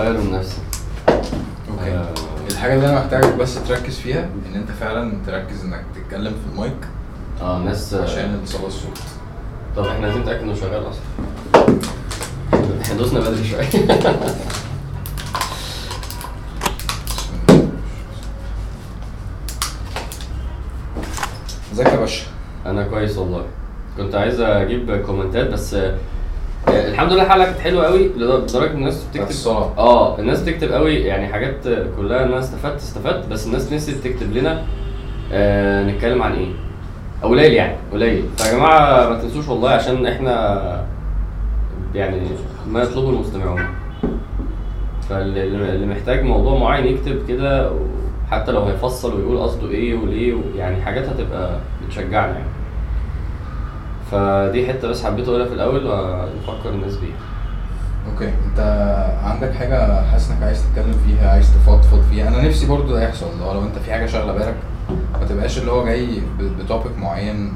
غير من نفسك. اوكي. الحاجه اللي انا محتاجك بس تركز فيها ان انت فعلا تركز انك تتكلم في المايك. الناس عشان تصل الصوت. طب احنا لازم نتاكد انه شغال اصلا. احنا دوسنا بدري شويه. ازيك يا باشا؟ انا كويس والله. كنت عايز اجيب كومنتات بس الحمد لله الحلقه كانت حلوه قوي لدرجه ان الناس بتكتب الناس بتكتب قوي يعني حاجات كلها انا استفدت بس الناس نسيت تكتب لنا نتكلم عن ايه قليل يعني قليل. فيا جماعه ما تنسوش والله عشان احنا يعني ما يطلبه المستمعون. فاللي محتاج موضوع معين يكتب كده حتى لو هيفصل ويقول قصده ايه وليه يعني حاجات هتبقى بتشجعنا يعني. فدي حته بس حبيت اقولها في الاول وافكر الناس بيها. اوكي انت عندك حاجه حاسس انك عايز تتكلم فيها عايز تفضفض فيها؟ انا نفسي برضو ده يحصل لو انت في حاجه شاغله بالك ما تبقاش اللي هو جاي بتوبيك معين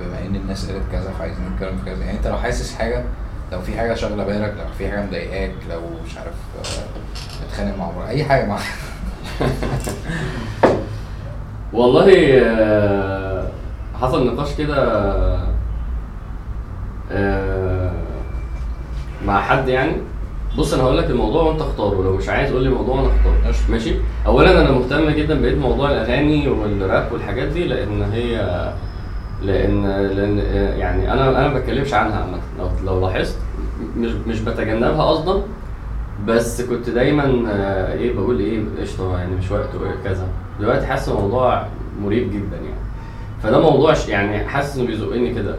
بما ان الناس قالت كذا فعايزين نتكلم في كذا. يعني انت لو حاسس حاجه لو في حاجه شاغله بالك لو في حاجه مضايقاك لو مش عارف اتخانق مع عمر اي حاجه معاك. والله حصل نقاش كده مع حد يعني. بص انا هقول لك الموضوع وانت اختاره ولو مش عايز قول لي موضوع انا اختاره ماشي. اولا انا مهتم جدا بقيت موضوع الاغاني والراب والحاجات دي لان يعني انا ما بتكلمش عنها عامه. لو لاحظت مش بتجنبها قصدا بس كنت دايما ايه بقول ايه قشطه يعني مش وقته كذا. دلوقتي حاسس الموضوع مريب جدا يعني فده موضوع يعني حاسس انه بيزقني كده.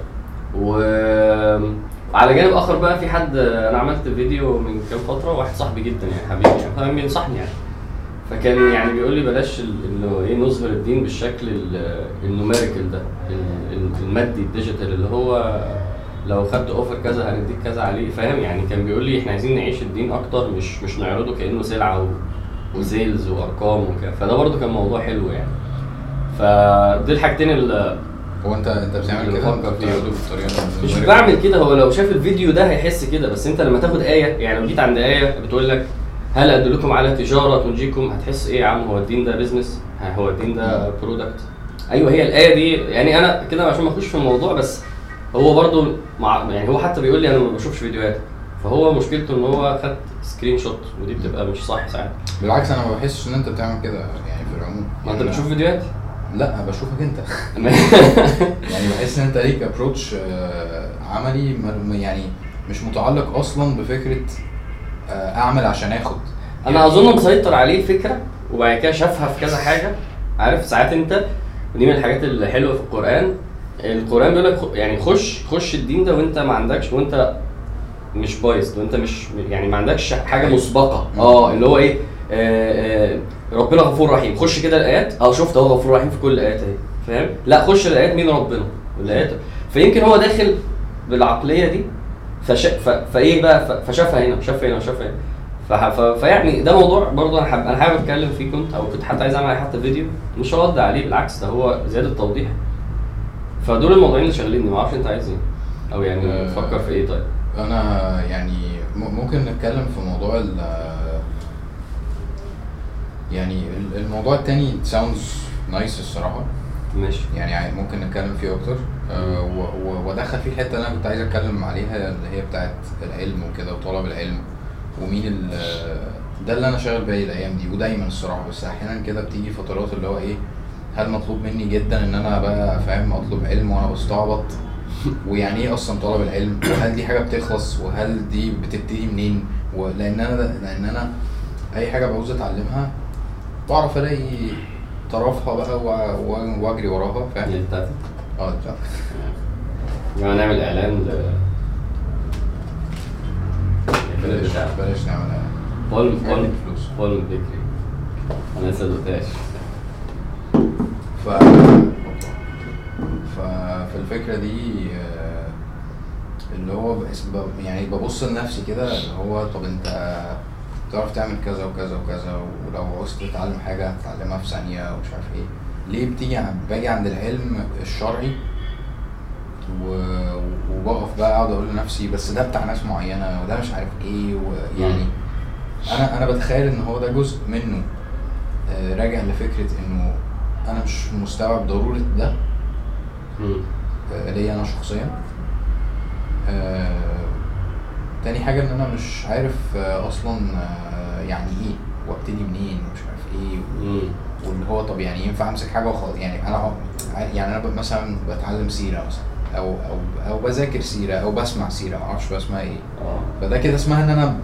وعلى جانب اخر بقى في حد انا عملت فيديو من كام فتره واحد صاحبي جدا يعني حبيبي يعني فكان بينصحني يعني فكان يعني بيقول لي بلاش انه ايه نظهر الدين بالشكل النوميريكال ده المادي الديجيتال اللي هو لو خدت اوفر كذا هنديك كذا عليه فاهم يعني. كان بيقول لي احنا عايزين نعيش الدين اكتر مش نعرضه كانه سلعه وزيلز وارقام وكده. فده برضو كان موضوع حلو يعني. فدي الحاجتين اللي هو انت بتعمل كده بالطريقه مش بعمل كده. هو لو شاف الفيديو ده هيحس كده بس انت لما تاخد ايه يعني لو جيت عند ايه بتقول لك هل ادلكم على تجاره تنجيكم هتحس ايه يا عم هو الدين ده بيزنس هو الدين ده برودكت. ايوه هي الايه دي يعني انا كده عشان ما اخش في الموضوع بس هو برضو يعني هو حتى بيقول لي انا ما بشوفش فيديوهاتك فهو مشكلته ان هو خد سكرين شوت ودي بتبقى مش صح ساعات. بالعكس انا ما بحسش ان انت بتعمل كده يعني في العموم. ما انت بتشوف فيديوهاتي؟ لا بشوفك انت. يعني بحس ان انت ليك ابروتش عملي يعني مش متعلق اصلا بفكره اعمل عشان اخد. انا اظن مسيطر عليه فكره وبعد كده شافها في كذا حاجه عارف ساعات انت ودي من الحاجات الحلوه في القران بيقول لك يعني خش الدين ده وانت ما عندكش وانت مش بايظ وانت مش يعني ما عندكش حاجه مسبقه اللي هو ايه ربنا غفور رحيم. خش كده الايات شفت اهو غفور رحيم في كل الايات اهي فاهم. لا خش الايات مين ربنا والايات فيمكن هو داخل بالعقليه دي فايه بقى فشافها هنا وشافها هنا وشافها هنا فيعني ده موضوع برضه انا حابب اتكلم فيه كنت حتى عايز اعمل حتى فيديو مش هرد عليه بالعكس ده هو زياده توضيح. فدول الموضوعين اللي شاغليني ما اعرفش انت عايز ايه او يعني تفكر في ايه. طيب انا يعني ممكن نتكلم في موضوع يعني الموضوع التاني ساوندز نايس الصراحه ماشي يعني ممكن نتكلم فيه اكتر وادخل فيه حته انا كنت عايز اتكلم عليها اللي هي بتاعه العلم وكده وطلب العلم ومين ده اللي انا شاغل بالي الايام دي ودايما الصراحه. بس احيانا كده بتيجي فترات اللي هو ايه هل مطلوب مني جدا ان انا بقى فاهم اطلب علم وانا بستعبط ويعني ايه اصلا طلب العلم وهل دي حاجه بتخلص وهل دي بتبتدي منين لان انا اي حاجه بعوز اتعلمها بعرف الاقي طرفها بقى واجري وراها فاهم. بتاعتك بتاعتك يعني نعمل اعلان بلاش نعمل اعلان فول بيكري انا لسه دوتاش في الفكره دي اللي هو يعني ببص لنفسي كده اللي هو طب انت تعرف تعمل كذا وكذا وكذا ولو عاوز تتعلم حاجه هتتعلمها في ثانيه ومش عارف ايه ليه باجي عند العلم الشرعي وبقف بقى اقعد اقول لنفسي بس ده بتاع ناس معينه وده مش عارف ايه ويعني انا بتخيل ان هو ده جزء منه راجع لفكره انه انا مش مستوعب ضروره ده ليا انا شخصيا. تاني حاجه ان انا مش عارف اصلا يعني ايه وابتدي منين ومش عارف ايه واللي هو طب يعني ينفع امسك حاجه وخلاص يعني انا مثلا بتعلم سيره مثلا او بذاكر سيره او بسمع سيره معرفش بسمع ايه فده كده اسمها ان انا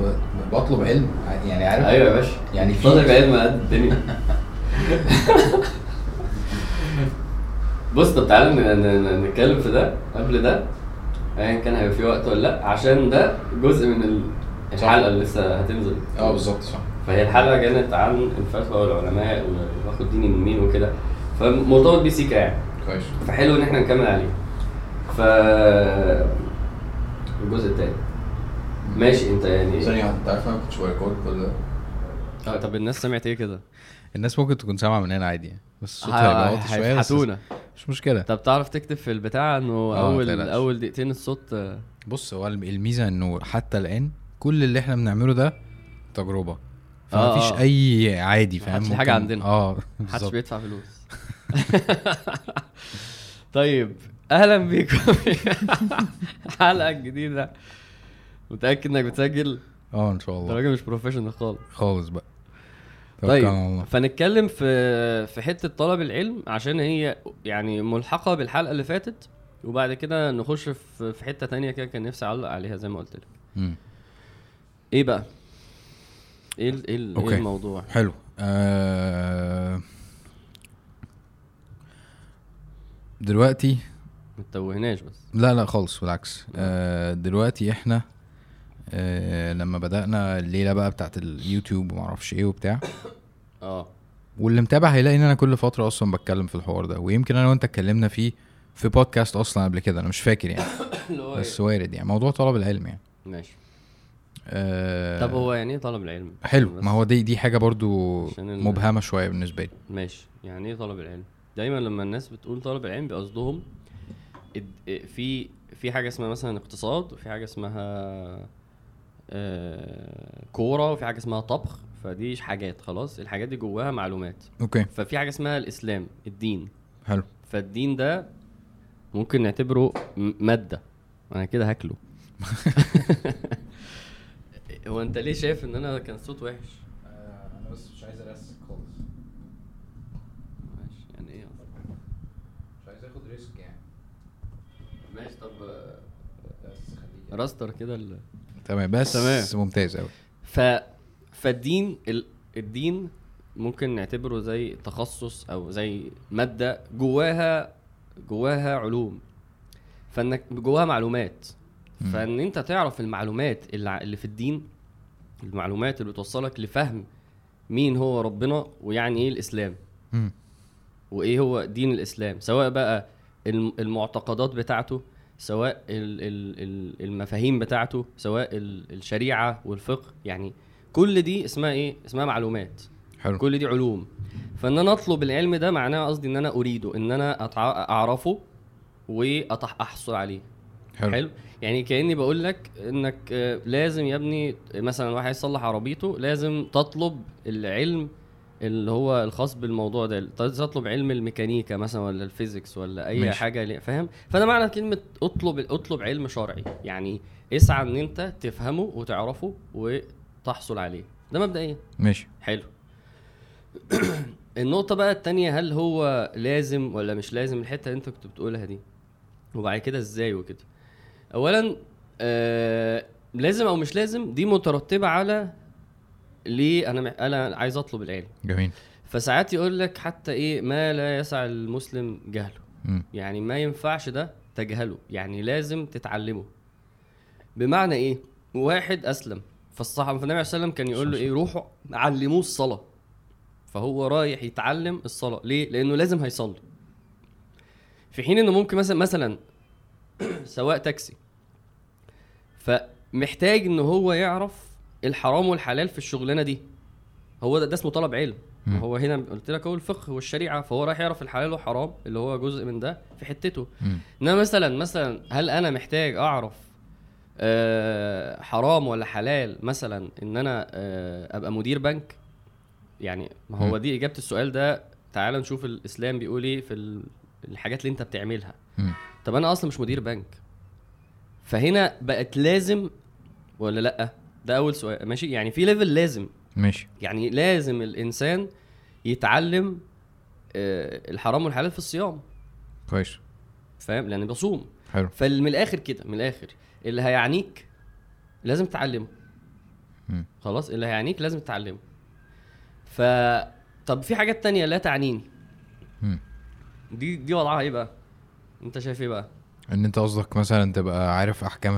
بطلب علم يعني عارف. ايوه يا باشا يعني طالب علم قد الدنيا. بص طب تعالى نتكلم في ده قبل ده ايا كان هيبقى في وقت ولا لا عشان ده جزء من الحلقه اللي لسه هتنزل. بالظبط صح. فهي الحلقه كانت عن الفتوى والعلماء واخد ديني من مين وكده فمرتبط بسيكا يعني كويس فحلو ان احنا نكمل عليه. ف الجزء الثاني ماشي انت يعني ثانيه انت عارف انا كنت شويه ريكورد كل ده. طب الناس سمعت ايه كده؟ الناس ممكن تكون سامعه من هنا عادي بس الصوت هيبقى واطي شويه بس مش مشكله. طب تعرف تكتب في البتاع انه اول دقيقتين الصوت. بص هو الميزه انه حتى الان كل اللي احنا بنعمله ده تجربه فمفيش اي عادي فاهم مش حاجه عندنا محدش بيدفع فلوس. طيب اهلا بيكم حلقه جديده. متاكد انك بتسجل؟ ان شاء الله. راجل مش بروفيشنال خالص بقى. طيب فنتكلم في حته طلب العلم عشان هي يعني ملحقه بالحلقه اللي فاتت وبعد كده نخش في حته تانية كده كان نفسي اعلق عليها زي ما قلت لك. ايه بقى ايه الموضوع؟ حلو. دلوقتي متوهناش بس لا خالص بالعكس. دلوقتي احنا لما بدأنا الليلة بقى بتاعت اليوتيوب ومعرفش ايه وبتاع واللي متابع هيلاقي ان انا كل فترة اصلا بتكلم في الحوار ده ويمكن انا وانت اتكلمنا فيه في بودكاست اصلا قبل كده انا مش فاكر يعني بس وارد يعني موضوع طلب العلم يعني ماشي. طب هو يعني ايه طلب العلم؟ حلو ما هو دي حاجة برضو مبهمة شوية بالنسبة لي. ماشي يعني ايه طلب العلم؟ دايما لما الناس بتقول طلب العلم بقصدهم في حاجة اسمها مثلا اقتصاد وفي حاجة اسمها كورة وفي حاجة اسمها طبخ فديش حاجات خلاص الحاجات دي جواها معلومات أوكي. ففي حاجة اسمها الإسلام الدين. حلو. فالدين ده ممكن نعتبره مادة أنا كده هاكله. هو أنت ليه شايف إن أنا كان صوت وحش؟ أنا بس مش عايز أرسك خالص. ماشي يعني إيه مش عايز أخد ريسك يعني. ماشي طب راستر كده تمام بس ممتاز قوي. فالدين الدين ممكن نعتبره زي تخصص او زي ماده جواها علوم فانك جواها معلومات فان انت تعرف المعلومات اللي في الدين المعلومات اللي بتوصلك لفهم مين هو ربنا ويعني ايه الاسلام وايه هو دين الاسلام سواء بقى المعتقدات بتاعته سواء المفاهيم بتاعته سواء الشريعة والفقه يعني كل دي اسمها ايه اسمها معلومات. حلو. كل دي علوم فان انا اطلب العلم ده معناه قصدي ان انا اريده ان انا اعرفه واحصل عليه. حلو يعني كأني بقول لك انك لازم يا ابني مثلا واحد يصلح عربيته لازم تطلب العلم اللي هو الخاص بالموضوع ده تطلب علم الميكانيكا مثلا ولا الفيزيكس ولا اي ماشي. حاجه فاهم فانا معنى كلمه اطلب علم شرعي يعني اسعى ان انت تفهمه وتعرفه وتحصل عليه ده مبدئيا ماشي حلو. النقطه بقى الثانيه هل هو لازم ولا مش لازم الحته اللي انت كنت بتقولها دي وبعد كده ازاي وكده. اولا لازم او مش لازم دي مترتبه على ليه انا عايز اطلب العلم. جميل. فساعات يقول لك حتى ايه ما لا يسع المسلم جهله يعني ما ينفعش ده تجهله يعني لازم تتعلمه. بمعنى ايه واحد اسلم فالصحابه النبي عليه السلام كان يقول له ايه روحوا علموه الصلاه فهو رايح يتعلم الصلاه ليه لانه لازم هيصلي في حين انه ممكن مثلا سواق تاكسي فمحتاج ان هو يعرف الحرام والحلال في الشغلانه دي هو ده اسمه طلب علم. هو هنا قلت لك هو الفقه والشريعه فهو رايح يعرف الحلال والحرام اللي هو جزء من ده في حتته. انما مثلا هل انا محتاج اعرف حرام ولا حلال مثلا ان انا ابقى مدير بنك؟ يعني ما هو دي اجابه السؤال ده. تعال نشوف الاسلام بيقول ايه في الحاجات اللي انت بتعملها. طب انا اصلا مش مدير بنك، فهنا بقت لازم ولا لا؟ ده اول سؤال. ماشي، يعني في ليفل لازم، ماشي، يعني لازم الانسان يتعلم الحرام والحلال في الصيام، كويس، فاهم؟ لان بصوم. حلو. فمن الاخر كده، من الاخر اللي هيعنيك لازم تتعلمه. خلاص، اللي هيعنيك لازم تتعلمه. ف طب في حاجات تانية لا تعنيني، دي وضعها ايه بقى؟ انت شايف ايه بقى؟ ان انت قصدك مثلا تبقى عارف احكام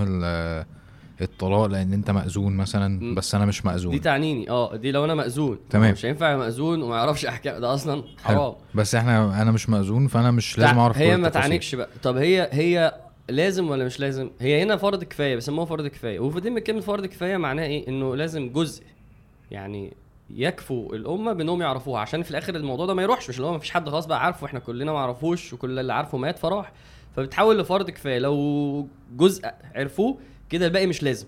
الطلاق لان انت مأذون مثلا، بس انا مش مأذون، دي تعنيني. دي لو انا مأذون تمام، مش هينفع مأذون وما يعرفش احكام، ده اصلا حرام. بس انا مش مأذون، فانا مش لازم اعرف. هي ما تعنيكش بقى. طب هي لازم ولا مش لازم؟ هي هنا فرض كفايه، بيسموها فرض كفايه. وفي دي كلمه فرض كفايه معناها ايه؟ انه لازم جزء، يعني يكفوا الامه بانهم يعرفوها، عشان في الاخر الموضوع ده ما يروحش، مش اللي هو ما فيش حد خلاص بقى عارفه، احنا كلنا ما عرفوش وكل اللي عارفه مات فراح. فبتحول لفرض كفايه، لو جزء عرفوه كده الباقي مش لازم،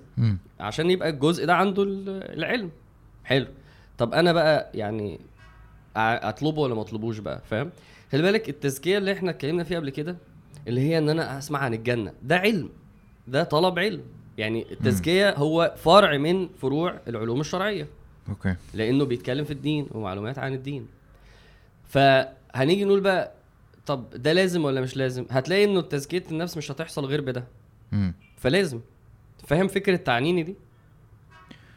عشان يبقى الجزء ده عنده العلم. حلو. طب انا بقى يعني اطلبه ولا ما اطلبوش بقى؟ فاهم؟ خلي بالك التزكيه اللي احنا اتكلمنا فيها قبل كده، اللي هي ان انا اسمع عن الجنه، ده علم، ده طلب علم. يعني التزكيه هو فرع من فروع العلوم الشرعيه، اوكي، لانه بيتكلم في الدين ومعلومات عن الدين. فهنيجي نقول بقى طب ده لازم ولا مش لازم؟ هتلاقي انه تزكيه النفس مش هتحصل غير بده، فلازم. فاهم فكره التعنيني دي؟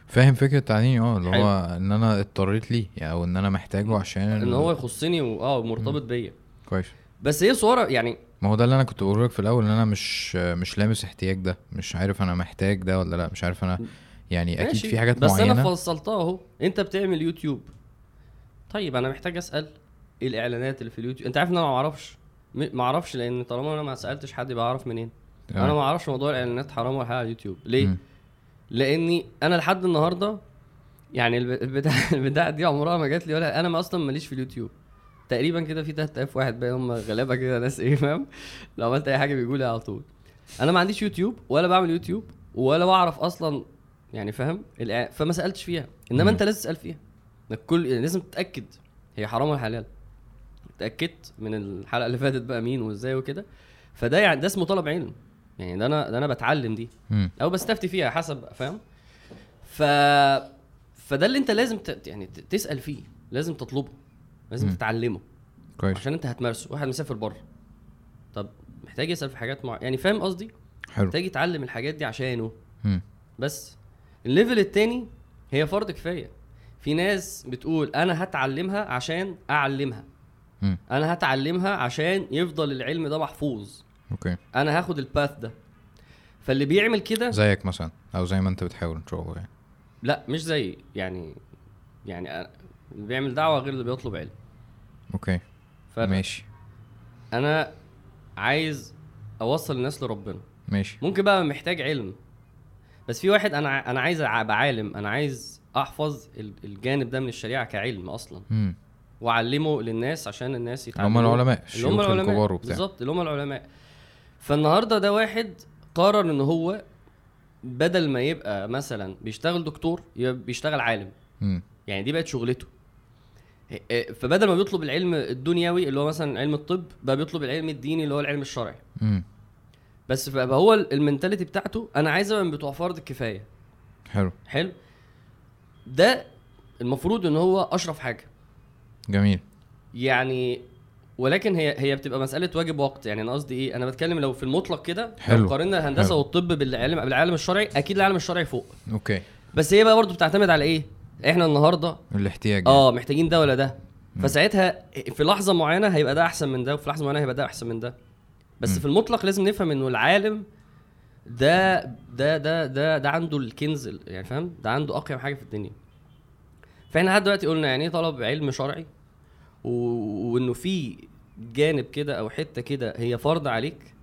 فاهم فكره التعنيني، اللي هو ان انا اضطريت ليه، يعني او ان انا محتاجه عشان ان هو يخصني ومرتبط بيا، كويس. بس هي صوره، يعني ما هو ده اللي انا كنت بقوله لك في الاول، ان انا مش لامس احتياج ده، مش عارف انا محتاج ده ولا لا، مش عارف انا، يعني اكيد في حاجات بس معينه. بس انا فصلتها اهو. انت بتعمل يوتيوب، طيب انا محتاج اسال ايه الاعلانات اللي في اليوتيوب؟ انت عارف ان انا ما اعرفش، لان طالما انا ما سالتش حد بعرف منين. انا ما اعرفش موضوع الاعلانات حرام ولا حلال على اليوتيوب ليه؟ لاني انا لحد النهارده يعني البتاع دي عمرها ما جات لي، ولا انا ما اصلا ماليش في اليوتيوب تقريبا كده. في 3000 واحد بقى، هم غلابه كده، ناس ايه، فاهم؟ لو عملت اي حاجه بيقولها على طول. انا ما عنديش يوتيوب ولا بعمل يوتيوب ولا بعرف اصلا، يعني فاهم؟ فما سالتش فيها. انما انت لازم تسال فيها، الكل لازم تتاكد هي حرام ولا حلال. اتاكدت من الحلقه اللي فاتت بقى مين وازاي وكده. فده يعني ده اسمه طلب علم، يعني ده انا بتعلم دي او بستفتي فيها حسب، فاهم؟ فده اللي انت لازم يعني تسال فيه، لازم تطلبه، لازم تتعلمه، كويس، عشان انت هتمارسه. واحد مسافر بره، طب محتاج يسال في حاجات يعني فاهم قصدي؟ محتاج يتعلم الحاجات دي عشانه. بس الليفل التاني هي فرض كفايه. في ناس بتقول انا هتعلمها عشان اعلمها، انا هتعلمها عشان يفضل العلم ده محفوظ، اوكي، انا هاخد الباث ده. فاللي بيعمل كده زيك مثلا، او زي ما انت بتحاول ان شاء الله، يعني لا مش زي، يعني اللي بيعمل دعوه غير اللي بيطلب علم، اوكي، ماشي. انا عايز اوصل الناس لربنا، ماشي، ممكن بقى محتاج علم. بس في واحد انا عايز ابقى عالم، انا عايز احفظ الجانب ده من الشريعه كعلم اصلا، وعلمه للناس عشان الناس يتعلموا، هم العلماء، الشيوخ الكبار وبتاع، بالظبط، هم العلماء. فالنهارده ده واحد قرر ان هو بدل ما يبقى مثلا بيشتغل دكتور يبقى بيشتغل عالم، يعني دي بقت شغلته. فبدل ما بيطلب العلم الدنيوي اللي هو مثلا علم الطب، بقى بيطلب العلم الديني اللي هو العلم الشرعي. بس بقى هو المنتاليتي بتاعته انا عايز ابقى من بتوع فرض الكفايه. حلو. ده المفروض ان هو اشرف حاجه، جميل يعني، ولكن هي بتبقى مساله واجب وقت. يعني انا قصدي ايه، انا بتكلم لو في المطلق كده، لو قارنا الهندسه والطب بالعالم الشرعي، اكيد العالم الشرعي فوق، اوكي. بس هي بقى برضو بتعتمد على ايه احنا النهارده، الاحتياج، محتاجين ده ولا ده. فساعتها في لحظه معينه هيبقى ده احسن من ده، وفي لحظه معينه هيبقى ده احسن من ده. بس في المطلق لازم نفهم انه العالم ده ده ده ده, ده عنده الكنز، يعني فاهم؟ ده عنده اقيم حاجه في الدنيا. فاحنا لحد دلوقتي قلنا يعني طلب علم شرعي، وانه في جانب كده او حته كده هي فرض عليك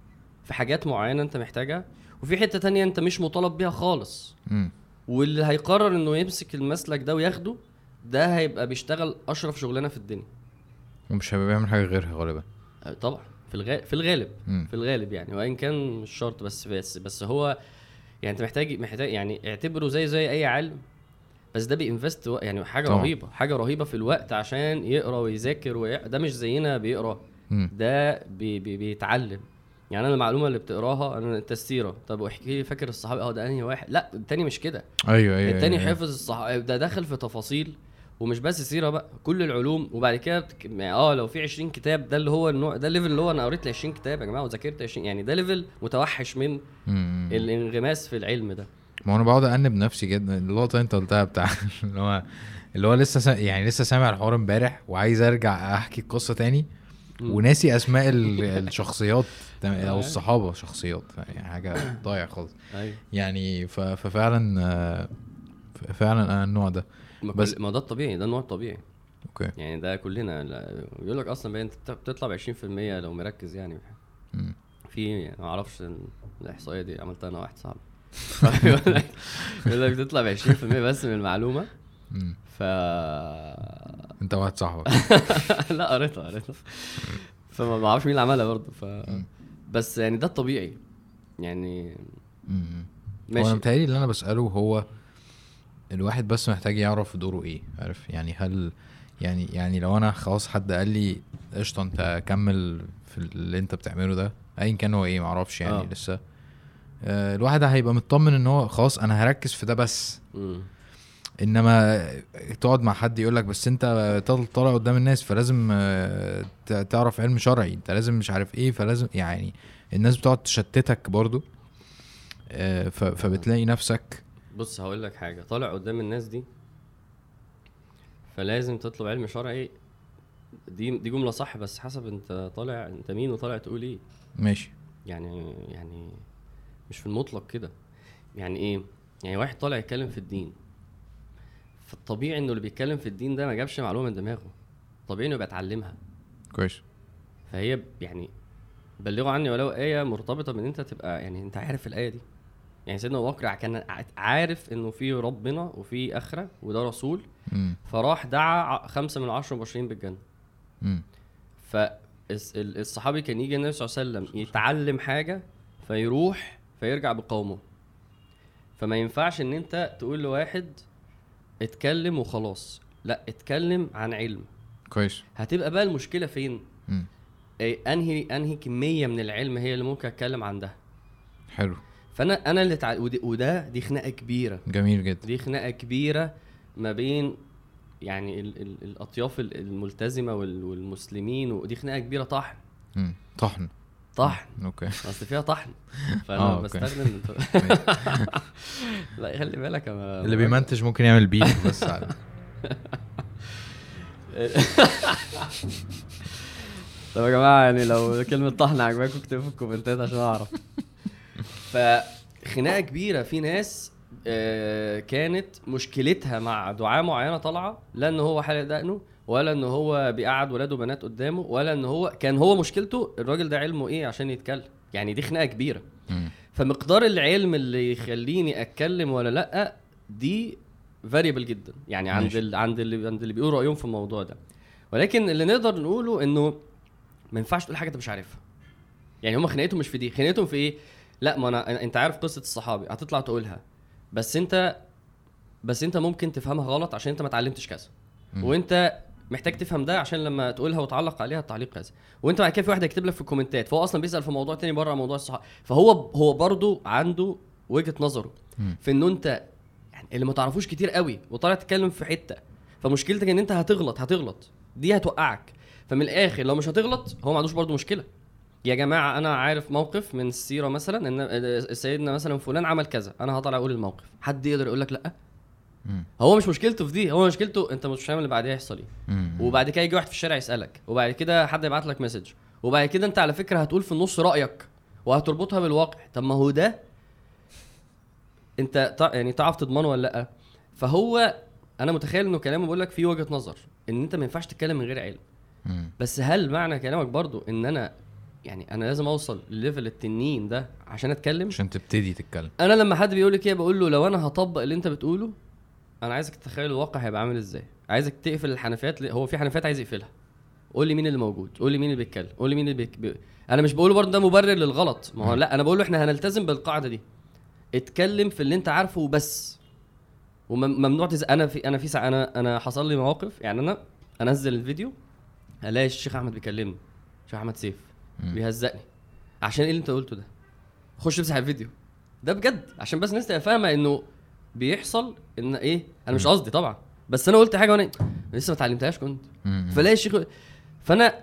في حاجات معينه انت محتاجها، وفي حته تانية انت مش مطالب بيها خالص. واللي هيقرر انه يمسك المسلك ده وياخده، ده هيبقى بيشتغل اشرف شغلانه في الدنيا، ومش هيبقى بيعمل حاجه غيرها غالبا. طبعا في الغالب يعني، وان كان مش شرط. بس هو يعني انت محتاج يعني اعتبره زي اي علم، بس ده بينفست يعني حاجه طبعا. حاجه رهيبه في الوقت عشان يقرا ويذاكر ده مش زينا بيقرا، ده بيتعلم. يعني انا المعلومه اللي بتقراها انا التسيره، طب احكي لي فاكر الصحابي ده انهي واحد، لا التاني مش كده. أيوة التاني حافظ الصحابي، ده دخل في تفاصيل، ومش بس السيره بقى كل العلوم. وبعد كده لو في 20 كتاب ده اللي هو النوع ده، الليفل اللي هو انا قريت لي 20 كتاب يا جماعه وذاكرت 20، يعني ده ليفل متوحش من الانغماس في العلم ده. ما انا بقعد انب نفسي جدا اللقطه انت قلتها بتاع اللي هو لسه سامع الحوار امبارح وعايز ارجع احكي القصه تاني وناسي اسماء الشخصيات او الصحابه شخصيات، يعني حاجه ضايع خالص يعني. ففعلا النوع ده، بس ما ده الطبيعي، ده النوع الطبيعي اوكي يعني، ده كلنا بيقول لك اصلا بقى انت بتطلع 20% لو مركز يعني في ما اعرفش الاحصائيه دي عملتها انا واحد صاحبي يقول لك بتطلع ب 20% بس من المعلومه. انت واحد صاحبك لا قريتها فما بعرفش مين اللي عملها برضه بس يعني ده الطبيعي يعني. ماشي. هو متهيألي اللي انا بساله هو الواحد بس محتاج يعرف دوره ايه، عارف يعني؟ هل يعني لو انا خلاص حد قال لي قشطه انت كمل في اللي انت بتعمله ده ايا كان هو ايه، معرفش يعني لسه الواحد هيبقى مطمن ان هو خلاص انا هركز في ده بس. انما تقعد مع حد يقولك بس انت طالع قدام الناس فلازم تعرف علم شرعي، انت لازم مش عارف ايه، فلازم يعني الناس بتقعد تشتتك برضو فبتلاقي نفسك. بص هقول لك حاجة، طالع قدام الناس دي فلازم تطلب علم شرعي، دي جملة صح، بس حسب انت طالع انت مين وطالع تقول ايه. ماشي. يعني مش في المطلق كده. يعني ايه؟ يعني واحد طالع يتكلم في الدين، فالطبيعي انه اللي بيتكلم في الدين ده ما جابش معلومة من دماغه، طبيعي انه بيتعلمها كويس. فهي يعني بلغوا عني ولو آية مرتبطة من انت تبقى يعني انت عارف الآية دي. يعني سيدنا وقرع كان عارف انه في ربنا وفي اخرة وده رسول فراح دعا 5 من 10 مبشرين بالجنة. فالصحابي كان يجي النبي صلى الله عليه وسلم يتعلم حاجة فيروح فيرجع بقومه. فما ينفعش ان انت تقول لواحد اتكلم وخلاص، لا اتكلم عن علم كويس. هتبقى بقى المشكلة فين؟ انهي كمية من العلم هي اللي ممكن اتكلم عن ده. حلو. فانا اللي دي خناقه كبيره. جميل جدا. دي خناقه كبيره ما بين يعني الاطياف الملتزمه والمسلمين، ودي خناقه كبيره طحن اوكي، اصل فيها طحن فانا بستخدم لا خلي بالك اللي بيمنتج ممكن يعمل بيه بس طب يا جماعه يعني لو كلمه طحن عجباكم اكتبوا في الكومنتات عشان اعرف. فخناقة كبيرة في ناس كانت مشكلتها مع دعاء معينة طلعة، لأن هو حلق دقنه ولا أنه هو بيقعد ولاده بنات قدامه ولا أنه هو كان هو مشكلته الراجل ده علمه إيه عشان يتكلم. يعني دي خناقة كبيرة. فمقدار العلم اللي يخليني أتكلم ولا لأ دي variable جدا يعني عند اللي بيقول رأيهم في الموضوع ده. ولكن اللي نقدر نقوله أنه ما ينفعش تقول حاجة أنت مش عارفها. يعني هما خناقتهم مش في دي، خناقتهم في إيه؟ لا ما انا انت عارف قصه الصحابي هتطلع تقولها، بس انت ممكن تفهمها غلط عشان انت ما اتعلمتش كذا، وانت محتاج تفهم ده عشان لما تقولها وتعلق عليها التعليق كذا، وانت بعد كده في واحد هيكتب لك في الكومنتات فهو اصلا بيسال في موضوع تاني بره موضوع الصحابي، فهو برضو عنده وجهه نظره في ان انت يعني اللي ما تعرفوش كتير قوي وطالع تتكلم في حته، فمشكلتك ان انت هتغلط دي هتوقعك. فمن الاخر لو مش هتغلط هو ما عندوش برضو مشكله. يا جماعه انا عارف موقف من السيره مثلا ان سيدنا مثلا فلان عمل كذا، انا هطلع اقول الموقف. حد يقدر يقول لك لا؟ هو مش مشكلته في دي، هو مشكلته انت مش فاهم اللي بعديها هيحصل ايه. وبعد كده يجي واحد في الشارع يسالك، وبعد كده حد يبعت لك مسج، وبعد كده انت على فكره هتقول في النص رايك وهتربطها بالواقع. طب ما هو ده انت يعني تعرف تضمنه ولا لا؟ فهو انا متخيل انه كلامه بيقول لك في وجهه نظر ان انت ما ينفعش تتكلم من غير علم. بس هل معنى كلامك برضو ان انا يعني انا لازم اوصل لليفل التنين ده عشان اتكلم؟ عشان تبتدي تتكلم. انا لما حد بيقول لي كده بقول له لو انا هطبق اللي انت بتقوله انا عايزك تتخيل الواقع هيبقى عامل ازاي. عايزك تقفل الحنفيات، هو في حنفيات عايز يقفلها، قول لي مين اللي موجود، قول لي مين اللي بيتكلم، قول لي مين اللي انا مش بقوله برضه ده مبرر للغلط. ما هو لا، انا بقول له احنا هنلتزم بالقاعده دي. اتكلم في اللي انت عارفه وبس. وممنوع انا حصل لي مواقف يعني. انا انزل الفيديو الاقي الشيخ احمد بيكلمني، الشيخ احمد سيف بيهزقني عشان ايه اللي انت قلته ده، خش امسح الفيديو ده بجد، عشان بس الناس تبقى فاهمه انه بيحصل ان ايه. انا مش قصدي طبعا، بس انا قلت حاجه وانا لسه ما اتعلمتهاش كنت فلاقي الشيخ.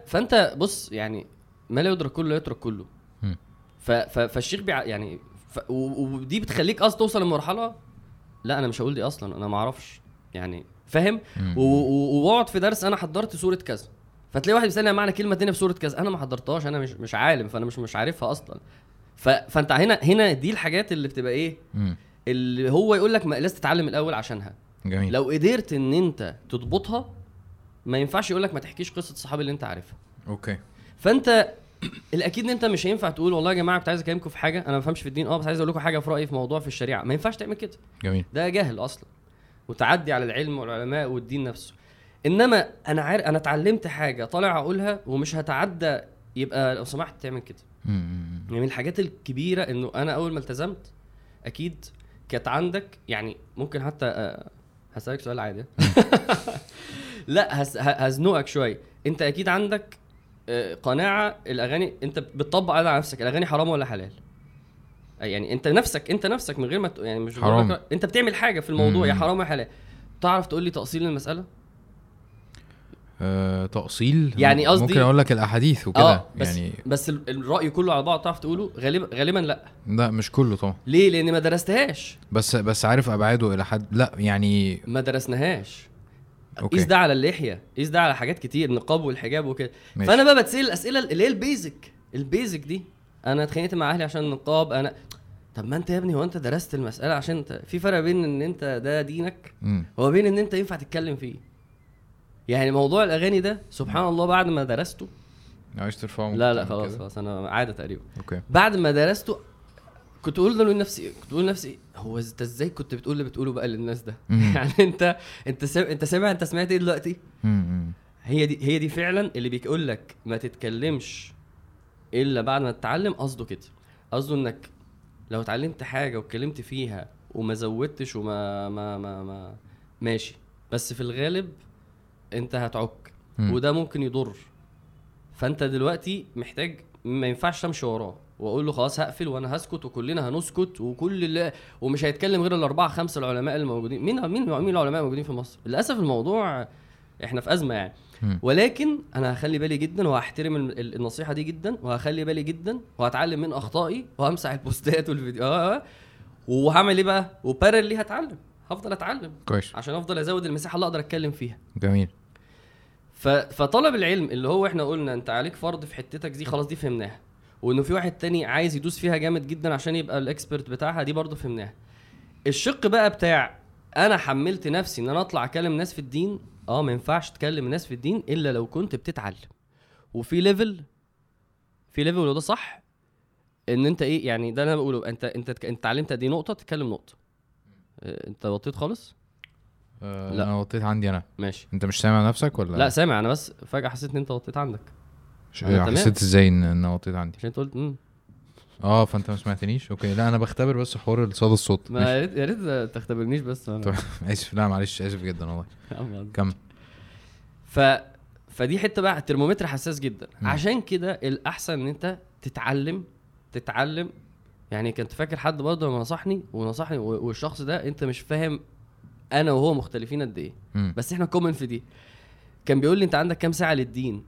فانت بص يعني ما لا يدرك كله يترك كله. فالشيخ يعني ودي بتخليك اصلا توصل لمرحله لا انا مش هقول دي اصلا، انا ما اعرفش يعني فاهم. ووقعت في درس انا حضرت سوره كذا، فتلاقي واحد بيسالني معنى كلمه تانية في سوره كذا انا ما حضرتهاش، انا مش عالم، فانا مش عارفها اصلا. فانت هنا دي الحاجات اللي بتبقى ايه اللي هو يقول لك ما لازم تتعلم الاول عشانها. جميل. لو قدرت ان انت تضبطها ما ينفعش يقول لك ما تحكيش قصه الصحابه اللي انت عارفها. اوكي. فانت الاكيد ان انت مش هينفع تقول والله يا جماعه كنت عايز اكلمكم في حاجه انا ما بفهمش في الدين، بس عايز اقول لكم حاجه في رايي في موضوع في الشريعه. ما ينفعش تعمل كده. جميل. ده جهل اصلا وتعدي على العلم والعلماء والدين نفسه. انما انا عارف انا اتعلمت حاجه طالع اقولها ومش هتعدى، يبقى لو سمحت تعمل كده. يعني من الحاجات الكبيره انه انا اول ما التزمت اكيد كانت عندك يعني ممكن حتى هسألك سؤال عادي لا هزنقك شويه. انت اكيد عندك قناعه الاغاني انت بتطبق على نفسك الاغاني حرام ولا حلال، يعني انت نفسك من غير ما يعني مش حرام. انت بتعمل حاجه في الموضوع يا حرام يا حلال. تعرف تقول لي تأصيل المساله؟ تأصيل يعني قصدي ممكن اقول لك الاحاديث وكده يعني، بس الراي كله على بعض تعرف تقوله؟ غالبا لا مش كله طبعا. ليه؟ لان ما درستهاش، بس عارف ابعاده الى حد. لا يعني ما درسناهاش. قيس ده على اللحيه، قيس ده على حاجات كتير، النقاب والحجاب وكده. فانا بقى بتسال الاسئله اللي هي البيزك دي. انا اتخانقت مع اهلي عشان النقاب. انا طب ما انت يا ابني هو انت درست المساله؟ عشان انت في فرق بين ان انت ده دينك هو بين ان انت ينفع تتكلم فيه. يعني موضوع الاغاني ده سبحان الله بعد ما درسته عايز ترفعه. لا خلاص انا عاده تقريبا. أوكي. بعد ما درسته كنت اقول لنفسي هو انت ازاي كنت بتقول اللي بتقوله بقى للناس ده؟ يعني انت سمعت ايه دلوقتي؟ هي دي فعلا اللي بيقول لك ما تتكلمش الا بعد ما تتعلم. قصده كده، قصده انك لو اتعلمت حاجه واتكلمت فيها وما زودتش وما ما ما, ما ماشي، بس في الغالب انت هتعك وده ممكن يضر. فانت دلوقتي محتاج ما ينفعش تمشي وراه واقول له خلاص هقفل وانا هسكت وكلنا هنسكت وكل اللي ومش هيتكلم غير الاربعه خمسه العلماء الموجودين. مين العلماء الموجودين في مصر؟ للاسف الموضوع احنا في ازمه يعني. ولكن انا هخلي بالي جدا وهحترم النصيحه دي جدا وهخلي بالي جدا وهتعلم من اخطائي وهمسح البوستات والفيديوهات وهعمل ايه بقى وبارلي هتعلم، هفضل اتعلم كويش. عشان افضل ازود المساحه اللي اقدر اتكلم فيها. جميل. فطلب العلم اللي هو احنا قلنا انت عليك فرض في حتتك دي، خلاص دي فهمناها، وانه في واحد تاني عايز يدوس فيها جامد جدا عشان يبقى الاكسبرت بتاعها، دي برضو فهمناها. الشق بقى بتاع انا حملت نفسي ان انا اطلع اكلم ناس في الدين. ما ينفعش تكلم ناس في الدين الا لو كنت بتتعلم، وفي ليفل وده صح ان انت ايه يعني. ده انا بقوله انت اتعلمت دي نقطه تتكلم نقطه. انت وطيت خالص؟ لا انا وطيت عندي. انا ماشي. انت مش سامع نفسك ولا لا؟ سامع انا، بس فجاه حسيت ان انت وطيت عندك. حسيت ازاي ان انا وطيت عندي؟ عشان انت قلت فانت ما سمعتنيش. اوكي. لا انا بختبر بس حوار الصدى الصوت. ما يا ريت تختبرنيش بس انا اسف. لا معلش، اسف جدا والله. كم فدي حته بقى الترمومتر حساس جدا. عشان كده الاحسن ان انت تتعلم يعني. كنت فاكر حد برضه لما نصحني والشخص ده انت مش فاهم انا وهو مختلفين قد ايه، بس احنا كومن في دي. كان بيقول لي انت عندك كام ساعه للدين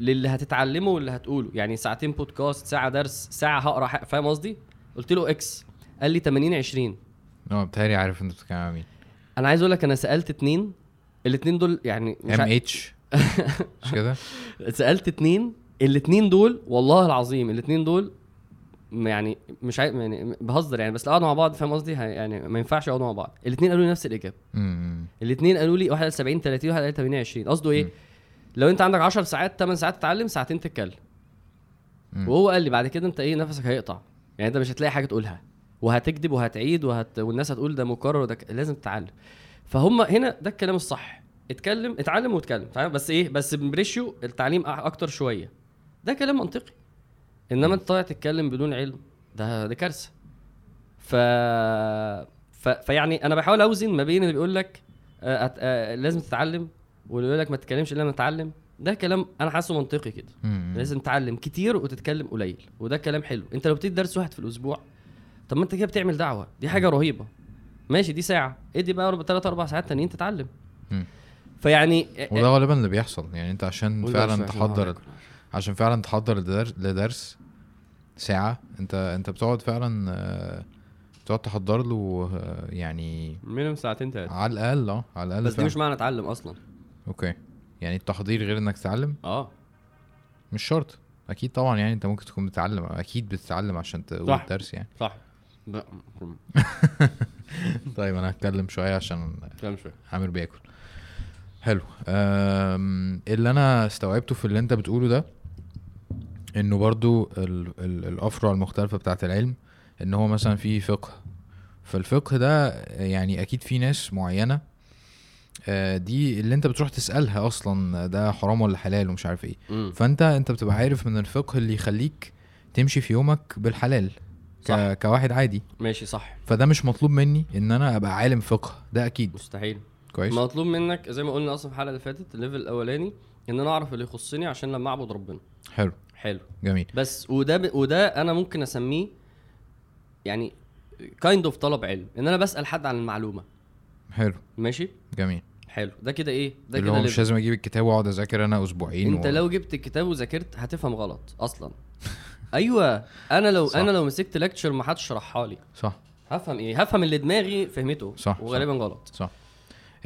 للي هتتعلمه واللي هتقوله؟ يعني ساعتين بودكاست، ساعه درس، ساعه هقرا، فاهم قصدي؟ قلت له اكس. قال لي 80 20. بتهيألي عارف انت بتتكلم عن مين. انا عايز اقول لك انا سالت 2، الاثنين دول يعني ام اتش مش كده. سالت 2، الاثنين دول والله العظيم الاثنين دول يعني مش يعني بهزر يعني، بس قعدوا مع بعض فاهم قصدي يعني ما ينفعش يقعدوا مع بعض. الاثنين قالوا لي نفس الاجابه. الاثنين قالوا لي 71 30 وواحد 28. قصده ايه؟ لو انت عندك 10 ساعات 8 ساعات تتعلم، ساعتين تتكلم. وهو قال لي بعد كده انت ايه نفسك هيقطع، يعني انت مش هتلاقي حاجه تقولها وهتكذب وهتعيد والناس هتقول ده مكرر وده لازم تتعلم. فهم هنا ده الكلام الصح، اتعلم واتكلم، بس ايه بس بريشيو التعليم اكتر شويه. ده كلام منطقي. انما انت طالع تتكلم بدون علم ده كارثه. فيعني انا بحاول اوزن ما بين اللي بيقول لك لازم تتعلم واللي بيقول لك ما تتكلمش الا لما تتعلم. ده كلام انا حاسه منطقي كده. لازم تتعلم كتير وتتكلم قليل, وده كلام حلو. انت لو بتدي درس واحد في الاسبوع, طب ما انت كده بتعمل دعوه, دي حاجه رهيبه. ماشي, دي ساعه, ادي بقى 3-4 ساعات تانيين تتعلم. فيعني وده غالبا اللي بيحصل. يعني انت عشان فعلا تحضر, عشان فعلا تحضر لدرس ساعه, انت بتقعد فعلا تحضر له يعني منهم 2-3 على الاقل. على الاقل. بس دي مش معنى اتعلم اصلا. اوكي, يعني التحضير غير انك تتعلم. مش شرط اكيد طبعا. يعني انت ممكن تكون بتتعلم, اكيد بتتعلم عشان تقول درس يعني. صح. طيب انا هتكلم شويه عشان عامر بياكل. حلو. اللي انا استوعبته في اللي انت بتقوله ده انه برضو الافرع المختلفه بتاعه العلم, ان هو مثلا في فقه. فالفقه ده يعني اكيد في ناس معينه دي اللي انت بتروح تسألها اصلا ده حرام ولا حلال ومش عارف ايه. فانت بتبقى عارف من الفقه اللي يخليك تمشي في يومك بالحلال. صح. كواحد عادي. ماشي, صح. فده مش مطلوب مني ان انا ابقى عالم فقه, ده اكيد مستحيل. كويس. مطلوب منك زي ما قلنا اصلا في الحلقه اللي فاتت, الليفل الاولاني ان انا اعرف اللي يخصني عشان لما اعبد ربنا. حلو حلو جميل. بس وده انا ممكن اسميه يعني كايند اوف طلب علم, ان انا بسأل حد عن المعلومه. حلو ماشي جميل حلو. ده كده ايه, ده كده مش لازم اجيب الكتاب واقعد اذاكر انا اسبوعين. انت لو جبت الكتاب وذاكرت هتفهم غلط اصلا. ايوه, انا لو مسكت لكتشر ما حدش شرحها لي, صح, هفهم ايه؟ هفهم اللي دماغي فهمته, صح, وغالبا غلط. صح.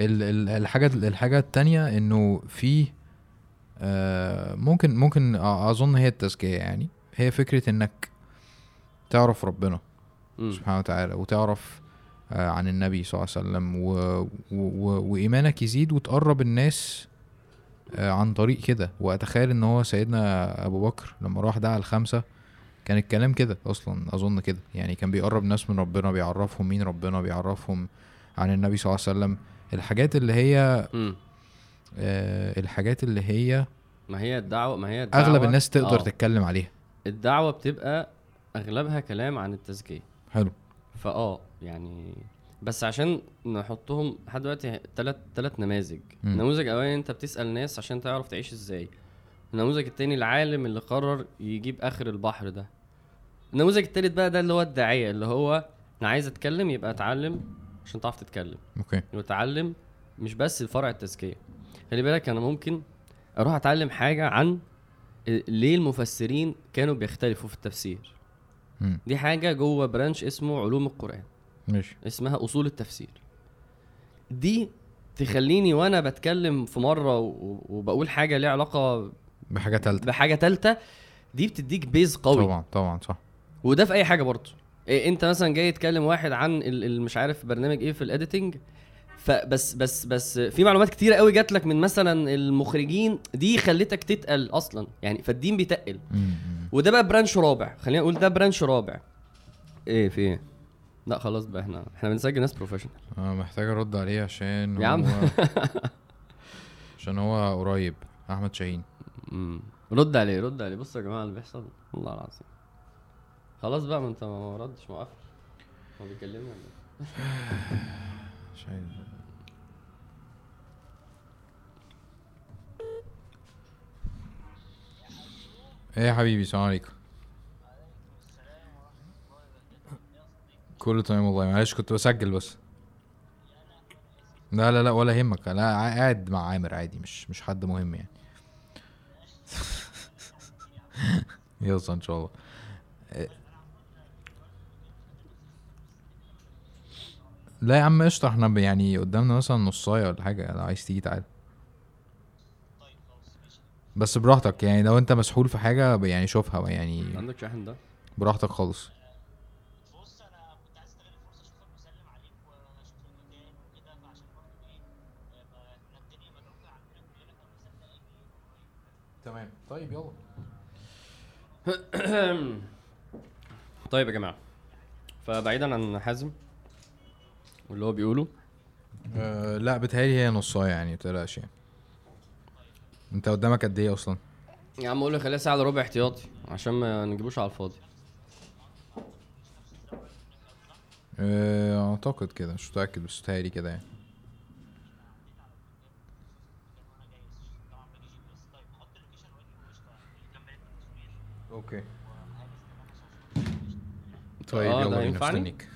الحاجه الثانيه انه في ممكن اظن هي التزكيه. يعني هي فكره انك تعرف ربنا سبحانه وتعالى, وتعرف عن النبي صلى الله عليه وسلم, وإيمانك يزيد وتقرب الناس عن طريق كده. وأتخيل إن هو سيدنا أبو بكر لما راح دعا ال5 كان الكلام كده أصلا, أظن كده. يعني كان بيقرب ناس من ربنا, بيعرفهم مين ربنا, بيعرفهم عن النبي صلى الله عليه وسلم. الحاجات اللي هي الحاجات اللي هي ما هي الدعوة أغلب الناس تقدر تتكلم عليها. الدعوة بتبقى أغلبها كلام عن التزكية. حلو. يعني بس عشان نحطهم لحد دلوقتي 3 نماذج. نموذج اولاني انت بتسال ناس عشان تعرف تعيش ازاي. النموذج الثاني العالم اللي قرر يجيب اخر البحر ده. النموذج الثالث بقى ده اللي هو الداعيه, اللي هو انا عايز اتكلم يبقى اتعلم عشان تعرف تتكلم. اوكي. وتعلم مش بس الفرع التزكيه, خلي بالك. انا ممكن اروح اتعلم حاجه عن ليه المفسرين كانوا بيختلفوا في التفسير. دي حاجه جوه برانش اسمه علوم القران, ماشي, اسمها اصول التفسير. دي تخليني وانا بتكلم في مره وبقول حاجه ليها علاقه بحاجه ثالثه, دي بتديك بيز قوي. طبعا صح. وده في اي حاجه برضه. إيه انت مثلا جاي تكلم واحد عن مش عارف برنامج ايه في الاديتنج, فبس بس بس في معلومات كتيره قوي جات لك من مثلا المخرجين, دي خلتك تتقل اصلا. يعني فالدين بيتقل. وده بقى برانش رابع, خلينا نقول ده برانش رابع. ايه في ايه؟ لا خلاص بقى احنا بنسجل ناس بروفيشنال. محتاج ارد عليه عشان يا عم عشان هو قريب. احمد شاهين. رد عليه. بصوا يا جماعه اللي بيحصل, والله العظيم. خلاص بقى, ما انت ما ردش, ما قفل, هو بيكلمني ولا مش عارف. ايه يا حبيبي, السلام عليكم. كله تمام والله, معلش كنت بسجل بس. لا ولا همك, انا قاعد مع عامر عادي, مش حد مهم يعني. يلا ان شاء الله. لا يا عم قشطه, احنا يعني قدامنا مثلا نصايه ولا حاجه, لو عايز تيجي تعال بس براحتك. يعني لو انت مسحول في حاجه يعني شوفها, يعني عندك شاحن ده براحتك خالص. بص انا كنت عايز استغل الفرصه اشوفك واسلم عليك واشوف المكان وكده, عشان برضه ايه الدنيا ملوكه عندنا كلنا. تمام طيب يلا. طيب يا جماعه, فبعيدا عن حازم واللي هو بيقوله لا بتهيالي هي نصايه يعني, ما تقلقش. يعني انت قدامك قد ايه اصلا يا عم؟ اقوله خليها ساعه وربع احتياطي عشان ما نجيبوش على الفاضي. اعتقد كده، مش متأكد بس تهيألي كده يعني. اوكي طيب ده يلا بينا، ينفعني؟ مستنيك.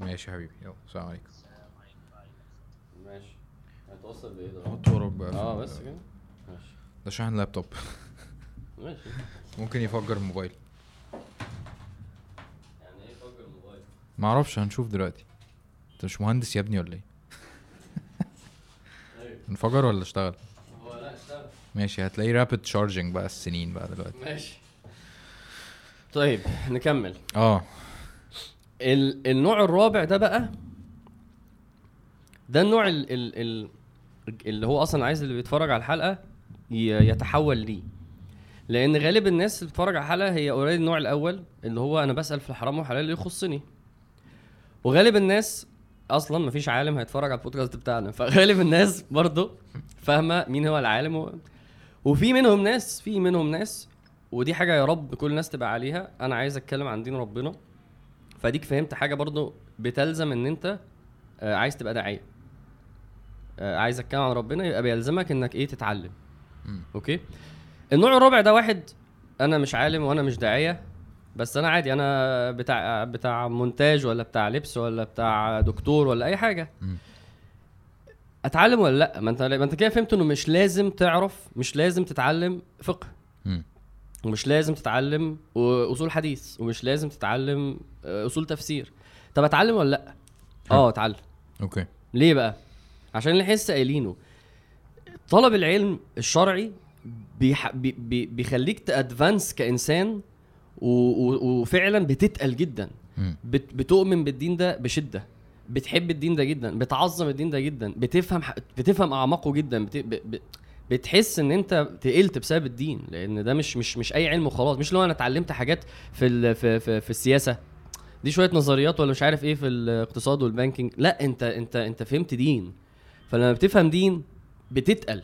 ماشي يا حبيبي، يلا السلام عليكم. ماشي هتوصل بايه ده؟ حط ورق بقى بس كده ماشي. ده شحن لابتوب ماشي. ممكن يفجر الموبايل. يعني ايه يفجر الموبايل؟ معرفش، هنشوف دلوقتي. انت مش مهندس يا ابني ولا ايه؟ انفجر ولا اشتغل؟ هو لا اشتغل. ماشي هتلاقي رابيد شارجنج بقى السنين بقى دلوقتي. ماشي طيب نكمل. النوع الرابع ده بقى، ده النوع اللي هو اصلا عايز اللي بيتفرج على الحلقه يتحول ليه، لان غالب الناس اللي بتتفرج على الحلقه هي اوريدي النوع الاول اللي هو انا بسال في الحرام والحلال اللي يخصني، وغالب الناس اصلا مفيش عالم هيتفرج على البودكاست بتاعنا، فغالب الناس برضو فاهمه مين هو العالم وفي منهم ناس ودي حاجه يا رب كل الناس تبقى عليها، انا عايز اتكلم عن دين ربنا، فديك فهمت حاجه برضو بتلزم ان انت عايز تبقى داعيه، عايز اتكلم عن ربنا، يبقى بيلزمك انك ايه تتعلم. اوكي النوع الرابع ده واحد انا مش عالم وانا مش داعيه، بس انا عادي، انا بتاع مونتاج ولا بتاع لبس ولا بتاع دكتور ولا اي حاجه، اتعلم ولا لا؟ ما انت كده فهمت انه مش لازم تعرف، مش لازم تتعلم فقه، ومش لازم تتعلم اصول حديث، ومش لازم تتعلم اصول تفسير. طب اتعلم ولا لا؟ اتعلم. اوكي ليه بقى؟ عشان اللي لسه قايلينه طلب العلم الشرعي بيخليك تأدفانس كإنسان، وفعلا بتتقل جدا، بتؤمن بالدين ده بشدة، بتحب الدين ده جدا، بتعظم الدين ده جدا، بتفهم أعمقه جدا، بتحس ان انت تقلت بسبب الدين، لان ده مش اي علم وخلاص. مش لو انا اتعلمت حاجات في السياسة دي شوية نظريات ولا مش عارف ايه في الاقتصاد والبانكينج، لا انت فهمت دين، فلما بتفهم دين بتتقل،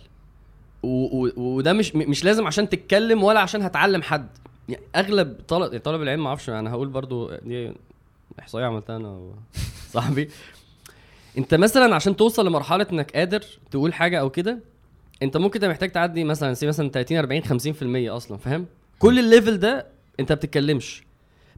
وده مش لازم عشان تتكلم ولا عشان هتعلم حد. يعني اغلب طلب العلم، ما اعرفش انا هقول برضو دي احصائيه عملتها انا وصاحبي، انت مثلا عشان توصل لمرحله انك قادر تقول حاجه او كده، انت ممكن انت محتاج تعدي مثلا 30 40 50% اصلا، فاهم؟ كل الليفل ده انت بتتكلمش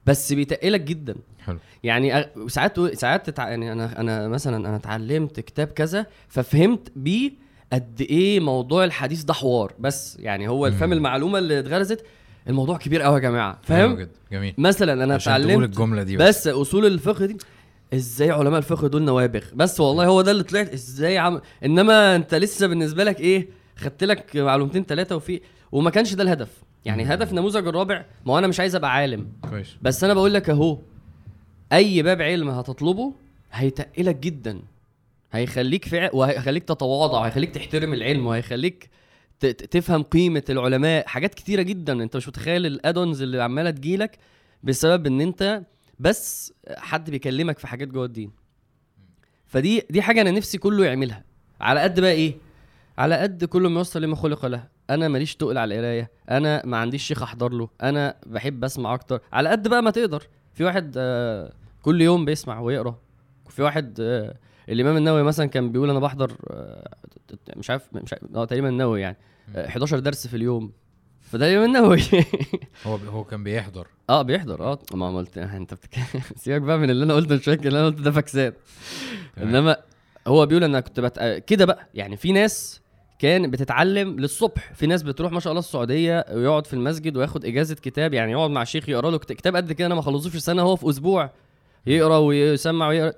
بس بيتقلك جدا. حلو. يعني ساعات يعني انا مثلا انا اتعلمت كتاب كذا ففهمت بيه قد ايه موضوع الحديث ده حوار، بس يعني هو الفهم المعلومه اللي اتغرزت، الموضوع كبير قوي يا جماعه، فاهم؟ جميل. مثلا انا اتعلمت بس اصول الفقه دي، ازاي علماء الفقه دول نوابغ، بس والله هو ده اللي طلعت ازاي انما انت لسه بالنسبه لك ايه، خدت لك معلومتين ثلاثه وما كانش ده الهدف. يعني هدف نموذج الرابع، ما انا مش عايز ابقى عالم كويس، بس انا بقول لك اهو اي باب علم هتطلبه هيتقلك جدا، هيخليك وهيخليك تتواضع، وهيخليك تحترم العلم، وهيخليك تفهم قيمة العلماء، حاجات كتيرة جدا انت مش متخيل الادونز اللي عمالة تجيلك بسبب ان انت بس حد بيكلمك في حاجات جوه الدين. فدي حاجة انا نفسي كله يعملها، على قد بقى ايه، على قد كله موصل لما خلق له. انا ماليش تقل على القراية، انا ما عنديش شيخ احضر له، انا بحب اسمع اكتر، على قد بقى ما تقدر. في واحد كل يوم بيسمع ويقرأ، وفي واحد الامام النووي مثلا كان بيقول انا بحضر مش عارف تقريبا النووي يعني 11 درس في اليوم، فده الامام النووي هو كان بيحضر بيحضر ما عملت انت سيبك بقى من اللي انا قلته، الشكل اللي انا قلته ده فكسات انما هو بيقول انا كنت كده بقى. يعني في ناس كان بتتعلم للصبح، في ناس بتروح ما شاء الله السعوديه ويقعد في المسجد وياخد اجازه كتاب، يعني يقعد مع شيخ يقرا له كتاب قد كده انا ما خلصوش سنه، هو في اسبوع يقرا ويسمع ويقرا.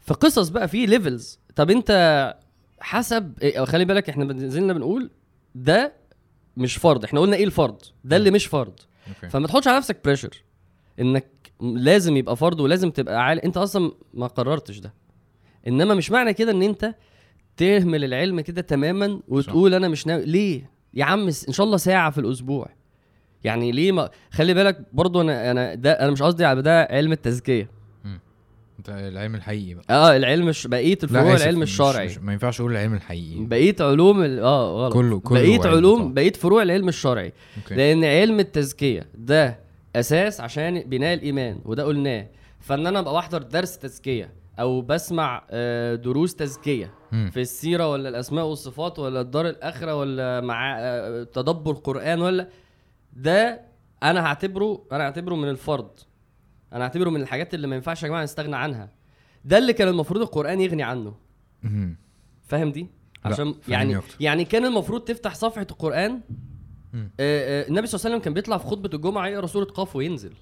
فقصص بقى فيه ليفلز. طب انت حسب خلي بالك، احنا بنزلنا بنقول ده مش فرض، احنا قلنا ايه الفرض ده اللي مش فرض. فما تحطش على نفسك بريشر انك لازم يبقى فرض ولازم تبقى عالم، انت اصلا ما قررتش ده. انما مش معنى كده ان انت تهمل العلم كده تماما وتقول انا مش ناوي. ليه يا عم؟ ان شاء الله ساعة في الاسبوع يعني، ليه ما خلي بالك برضو انا ده انا مش قصدي على ده علم التزكية، العلم الحقيقي بقى. العلم بقيت الفروع، العلم الشرعي ما ينفعش اقول العلم الحقيقي، بقيت علوم غلط، كله بقيت علوم، بقيت فروع العلم الشرعي. لان علم التزكية ده اساس عشان بناء الايمان، وده قلناه. فان انا ابقى بحضر درس تزكيه او بسمع دروس تزكيه في السيره ولا الاسماء والصفات ولا الدار الاخره ولا مع تدبر قران ولا ده انا هعتبره من الفرض, انا هعتبره من الحاجات اللي ما ينفعش يا جماعه نستغنى عنها. ده اللي كان المفروض القران يغني عنه. فاهم دي؟ عشان يعني كان المفروض تفتح صفحه القران. النبي صلى الله عليه وسلم كان بيطلع في خطبه الجمعه يقرا سوره قاف وينزل.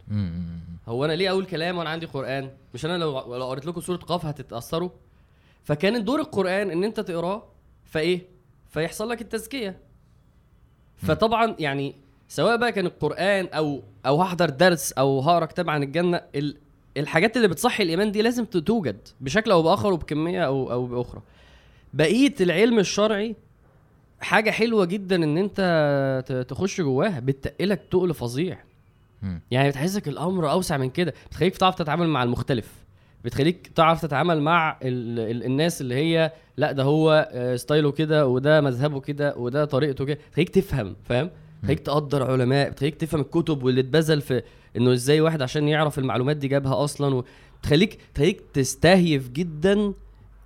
هو انا ليه اقول كلام وانا عندي قران؟ مش انا لو قريت لكم سوره قاف هتتاثروا. فكان دور القران ان انت تقراه فايه فيحصل لك التزكيه. فطبعا يعني سواء بقى كان القران او هحضر درس او هقرا كتاب عن الجنه, الحاجات اللي بتصحي الايمان دي لازم توجد بشكل او باخر وبكميه او باخرى. بقيه العلم الشرعي حاجه حلوه جدا ان انت تخش جواها, بتقلك تقل فظيع. يعني بتحسك الامر اوسع من كده, بتخليك تعرف تتعامل مع المختلف, بتخليك تعرف تتعامل مع الناس اللي هي لا ده هو ستايله كده وده مذهبه كده وده طريقته كده, بتخليك تفهم. فاهم؟ بتخليك تقدر علماء, بتخليك تفهم الكتب واللي اتبذل في انه ازاي واحد عشان يعرف المعلومات دي جابها اصلا, بتخليك تستهيف جدا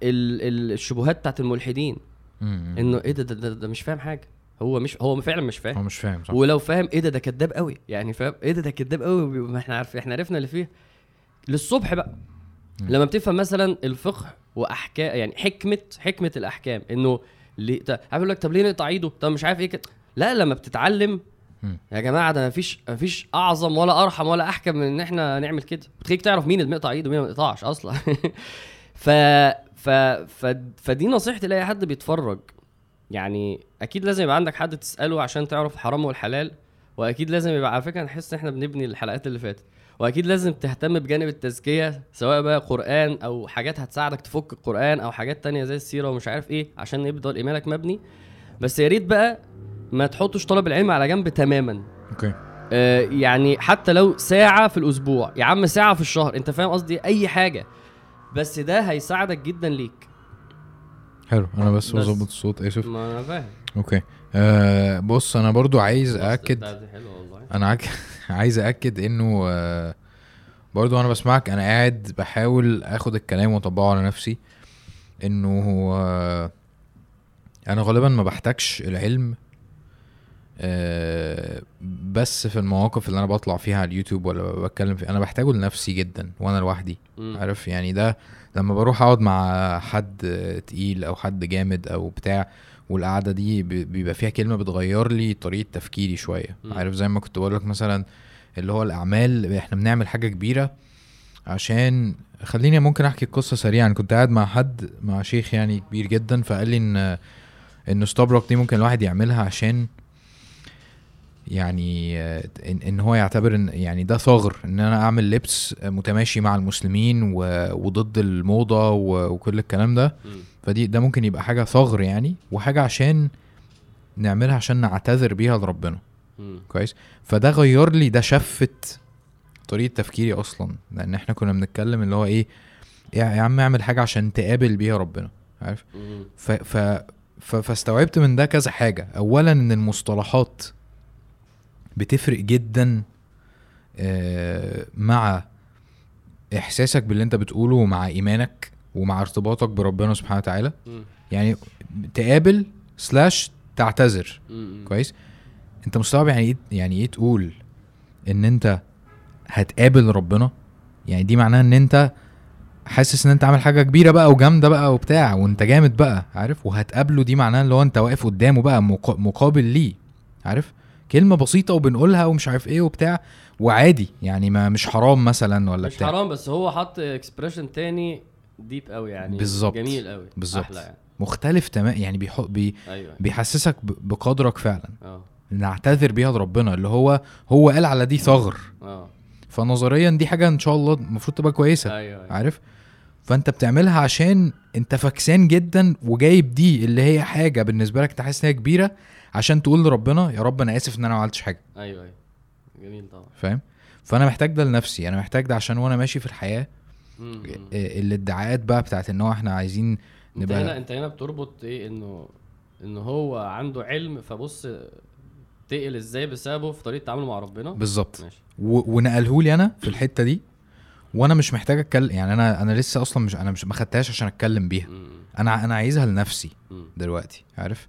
الشبهات بتاعت الملحدين. انه ايه ده مش فاهم حاجه, هو فعلا مش فاهم صح. ولو فاهم ايه ده كذاب قوي يعني, فاهم ايه ده كذاب قوي. ما احنا عرفنا اللي فيه للصبح بقى. لما بتفهم مثلا الفقه واحكام يعني حكمه الاحكام, انه ليه هقول لك طب ليه نقطع ايده, طب مش عارف ايه لا لما بتتعلم يا جماعه ده مفيش اعظم ولا ارحم ولا احكم من ان احنا نعمل كده. بتخليك تعرف مين اللي مقطع ايده ومين ما يقطعش اصلا. فدي نصيحتي لاي حد بيتفرج. يعني اكيد لازم يبقى عندك حد تساله عشان تعرف حرام والحلال, واكيد لازم يبقى على فكره نحس ان احنا بنبني الحلقات اللي فاتت, واكيد لازم تهتم بجانب التزكيه سواء بقى قران او حاجات هتساعدك تفك القران او حاجات تانية زي السيره ومش عارف ايه عشان يبقى ايمانك مبني. بس يا ريت بقى ما تحطش طلب العلم على جنب تماما. اوكي يعني حتى لو ساعه في الاسبوع يا عم, ساعه في الشهر, انت فاهم قصدي؟ اي حاجه, بس ده هيساعدك جدا ليك. حلو. انا بس اظبط الصوت. اسف ما انا فاهم. اوكي بص انا برضو عايز ااكد, انا عايز ااكد انه برضو انا بسمعك, انا قاعد بحاول اخد الكلام واطبقه على نفسي, انه انا غالبا ما بحتاجش العلم بس في المواقف اللي انا بطلع فيها على اليوتيوب ولا بتكلم فيها. انا بحتاجه لنفسي جدا وانا لوحدي. عارف يعني ده لما بروح اقعد مع حد تقيل او حد جامد او بتاع, والقعده دي بيبقى فيها كلمه بتغير لي طريقه تفكيري شويه. عارف زي ما كنت بقول لك مثلا اللي هو الاعمال, احنا بنعمل حاجه كبيره عشان خليني ممكن احكي قصه سريعا. كنت قاعد مع حد, مع شيخ يعني كبير جدا, فقال لي ان استبرق دي ممكن الواحد يعملها عشان يعني ان هو يعتبر ان يعني ده ثغر, ان انا اعمل لبس متماشي مع المسلمين وضد الموضة وكل الكلام ده. فدي ده ممكن يبقى حاجة ثغر يعني, وحاجة عشان نعملها عشان نعتذر بيها لربنا. كويس. فده غير لي, ده شفت طريقة تفكيري اصلا, لان احنا كنا بنتكلم اللي هو ايه يا عم اعمل حاجة عشان تقابل بيها ربنا. عارف فاستوعبت من ده كذا حاجة. اولا ان المصطلحات بتفرق جدا مع احساسك باللي انت بتقوله ومع ايمانك ومع ارتباطك بربنا سبحانه وتعالى. يعني تقابل سلاش تعتذر. كويس. انت مستوعب يعني ايه تقول ان انت هتقابل ربنا؟ يعني دي معناها ان انت حاسس ان انت عامل حاجة كبيرة بقى وجامدة بقى وبتاع وانت جامد بقى. عارف؟ وهتقابله دي معناها ان لو انت واقف قدامه بقى مقابل ليه. عارف؟ كلمة بسيطة وبنقولها ومش عارف ايه وبتاع, وعادي يعني ما مش حرام مثلا ولا مش بتاع. مش حرام, بس هو حط اكسبريشن تاني ديب قوي يعني. بالزبط. جميل قوي. بالظبط يعني. مختلف تمام يعني. أيوة. بيحسسك بقدرك فعلا. نعتذر بيها ربنا اللي هو قال على دي ثغر. فنظريا دي حاجة ان شاء الله المفروض تبقى كويسة. أيوة. عارف؟ فانت بتعملها عشان انت فاكسان جدا وجايب دي اللي هي حاجة بالنسبة لك تحس انها كبيرة عشان تقول لربنا يا رب انا اسف ان انا ما عملتش حاجه. ايوه جميل طبعا. فاهم؟ فانا محتاج ده لنفسي, انا محتاج ده عشان وانا ماشي في الحياه. اللي الدعاءات بقى بتاعت ان هو احنا عايزين نبقى انت هنا بتربط ايه انه هو عنده علم, فبص تقل ازاي بسببه في طريقه تعامله مع ربنا. بالظبط. ونقله لي انا في الحته دي وانا مش محتاج اتكلم يعني. انا لسه اصلا مش انا مش ما خدتهاش عشان اتكلم بيها. انا عايزها لنفسي دلوقتي عارف،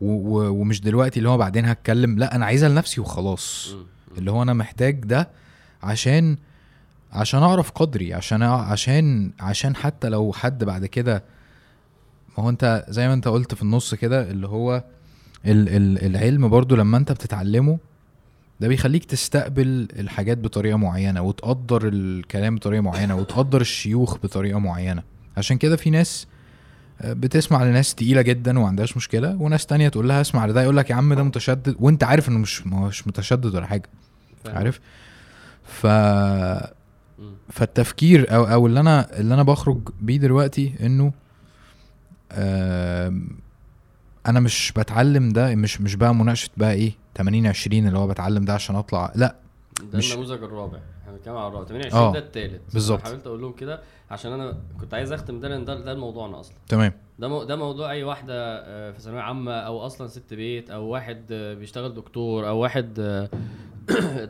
ومش دلوقتي اللي هو بعدين هتكلم، لا انا عايزها لنفسي وخلاص. اللي هو انا محتاج ده عشان اعرف قدري، عشان حتى لو حد بعد كده، ما هو انت زي ما انت قلت في النص كده اللي هو العلم برضو لما انت بتتعلمه ده بيخليك تستقبل الحاجات بطريقة معينة، وتقدر الكلام بطريقة معينة، وتقدر الشيوخ بطريقة معينة. عشان كده في ناس بتسمع لناس تقيلة جدا وعندهاش مشكلة، وناس تانية تقول لها اسمع لده، يقول لك يا عم ده متشدد، وانت عارف انه مش متشدد ولا حاجة عارف. فالتفكير او اللي انا بخرج بيه دلوقتي انه انا مش بتعلم ده، مش بقى مناقشة بقى ايه 80-20 اللي هو بتعلم ده عشان اطلع، لا ده النموذج الرابع. احنا بنتكلم على الرابع 28 ده الثالث بالظبط. حاولت اقول لهم كده عشان انا كنت عايز اختم ده، لان ده موضوعنا اصلا. تمام. ده موضوع اي واحده في ثانويه عامه، او اصلا ست بيت، او واحد بيشتغل دكتور، او واحد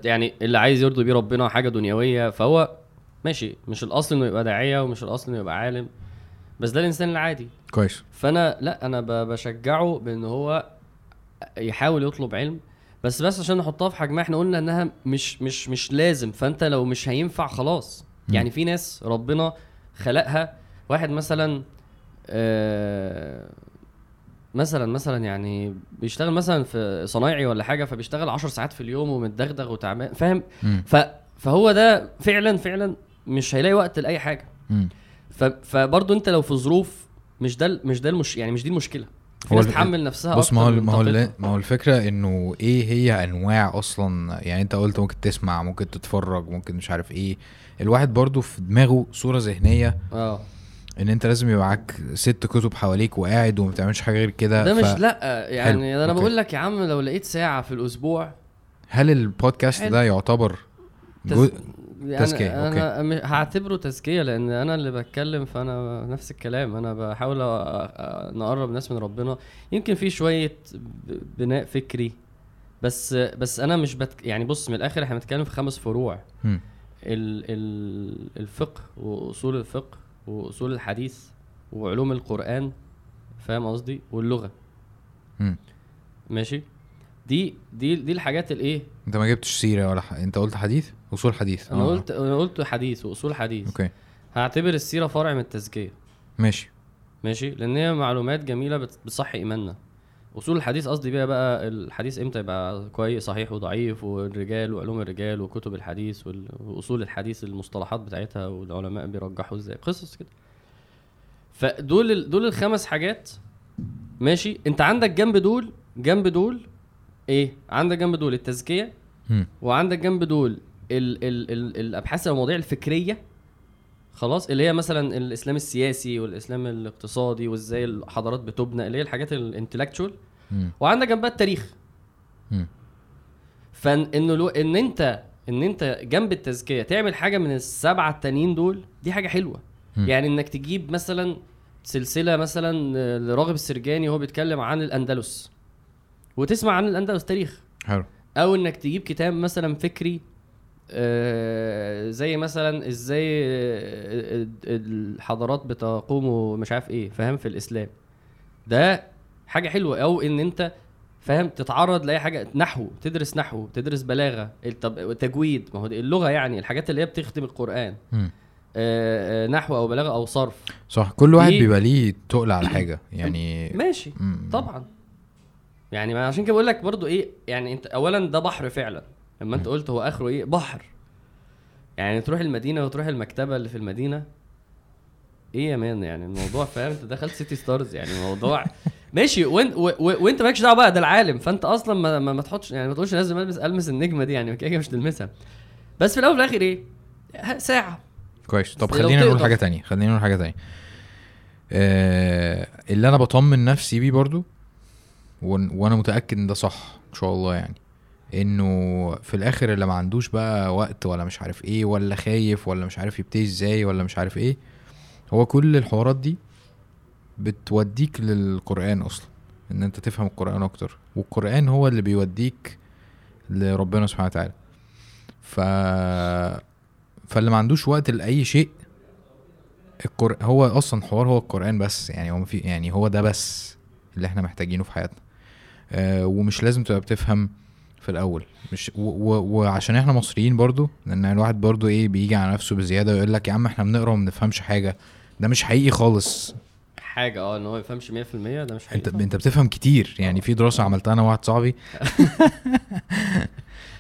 يعني اللي عايز يرضي بيه ربنا حاجه دنيويه، فهو ماشي. مش الاصل انه يبقى داعيه، ومش الاصل انه يبقى عالم، بس ده الانسان العادي كويس. فانا لا، انا بشجعه بان هو يحاول يطلب علم، بس عشان نحطها في حجمها. احنا قلنا انها مش لازم، فانت لو مش هينفع خلاص. يعني في ناس ربنا خلقها، واحد مثلا مثلا يعني بيشتغل مثلا في صنايعي ولا حاجه، فبيشتغل 10 ساعات في اليوم ومتدغدغ وتعبان فاهم. فهو ده فعلا مش هيلاقي وقت لاي حاجه. فبرضه انت لو في ظروف مش دي المشكله. الناس تحمل نفسها بس ما هو الفكره انه ايه هي انواع اصلا. يعني انت قلت ممكن تسمع، ممكن تتفرج، ممكن مش عارف ايه. الواحد برضو في دماغه صوره ذهنيه ان انت لازم يبقى معاك 6 كتب حواليك وقاعد وما بتعملش حاجه غير كده. ده مش لا يعني حلو. انا بقول لك يا عم لو لقيت ساعه في الاسبوع، هل البودكاست ده يعتبر تزكية؟ أنا هعتبره تزكية، لأن أنا اللي بتكلم، فأنا نفس الكلام. أنا بحاول نقرب ناس من ربنا. يمكن في شوية بناء فكري، بس أنا مش يعني بص، من الآخر احنا بنتكلم في 5 فروع: الفقه، وأصول الفقه، وأصول الحديث، وعلوم القرآن، فاهم قصدي، واللغة. ماشي. دي الحاجات الايه. انت ما جبتش سيره ولا انت قلت حديث واصول حديث. انا قلت حديث واصول حديث. اوكي. هعتبر السيره فرع من التزكيه. ماشي. لان هي معلومات جميله بتصحي ايماننا. اصول الحديث قصدي بيها بقى الحديث امتى يبقى كويس، صحيح وضعيف، والرجال وعلوم الرجال، وكتب الحديث، واصول الحديث، المصطلحات بتاعتها، والعلماء بيرجحوا ازاي، قصص كده. فدول 5 حاجات. ماشي. انت عندك جنب دول ايه؟ عندك جنب دول التزكية، وعندك جنب دول ال الابحاث والمواضيع الفكرية، خلاص، اللي هي مثلا الاسلام السياسي، والاسلام الاقتصادي، وازاي الحضارات بتبنى، اللي هي الحاجات الانتلكتشوال. وعندك جنبها التاريخ. ان انت جنب التزكية تعمل حاجة من 7 التانيين دول، دي حاجة حلوة. يعني انك تجيب مثلا سلسلة مثلا لراغب السرجاني وهو بيتكلم عن الاندلس، وتسمع عن الاندلس تاريخ حلو. او انك تجيب كتاب مثلا فكري زي مثلا ازاي الحضارات بتقوم مش عارف ايه، فاهم، في الاسلام. ده حاجه حلوه. او ان انت فاهم تتعرض لاي حاجه، نحو، تدرس بلاغه، تجويد، ما هو اللغه، يعني الحاجات اللي هي بتخدم القران، نحو او بلاغه او صرف. صح. كل واحد بيبقى ليه تقل على حاجه يعني. ماشي. طبعا يعني عشان كده بقول لك برضو ايه، يعني انت اولا ده بحر فعلا. لما انت قلت هو اخره ايه، بحر. يعني تروح المدينه وتروح المكتبه اللي في المدينه، ايه يا مان يعني الموضوع، فاهم، انت دخلت سيتي ستارز يعني الموضوع ماشي. وانت مالكش دعوه بقى، ده العالم. فانت اصلا ما تحطش يعني، ما تقولش لازم المس النجمه دي يعني، كده مش تلمسها. بس في الاول وفي الاخر ايه، ساعه كويس. طب خلينا نقول حاجه ثانيه اللي انا بطمن نفسي بيه برضو، وانا متاكد ان ده صح ان شاء الله، يعني انه في الاخر اللي ما عندوش بقى وقت ولا مش عارف ايه، ولا خايف، ولا مش عارف يبتدي ازاي، ولا مش عارف ايه، هو كل الحوارات دي بتوديك للقران اصلا، ان انت تفهم القران اكتر، والقران هو اللي بيوديك لربنا سبحانه وتعالى. فاللي ما عندوش وقت لاي شيء هو اصلا حوار هو القرآن بس، يعني هو في يعني هو ده بس اللي احنا محتاجينه في حياتنا. ومش لازم تبقى بتفهم في الاول، مش وعشان احنا مصريين برضو، لان الواحد برضو ايه بيجي على نفسه بزياده ويقول لك يا عم احنا بنقرا وما بنفهمش حاجه، ده مش حقيقي خالص حاجه. ان هو ما يفهمش 100% ده مش حقيقي. انت بتفهم كتير يعني. في دراسه عملتها انا وواحد صاحبي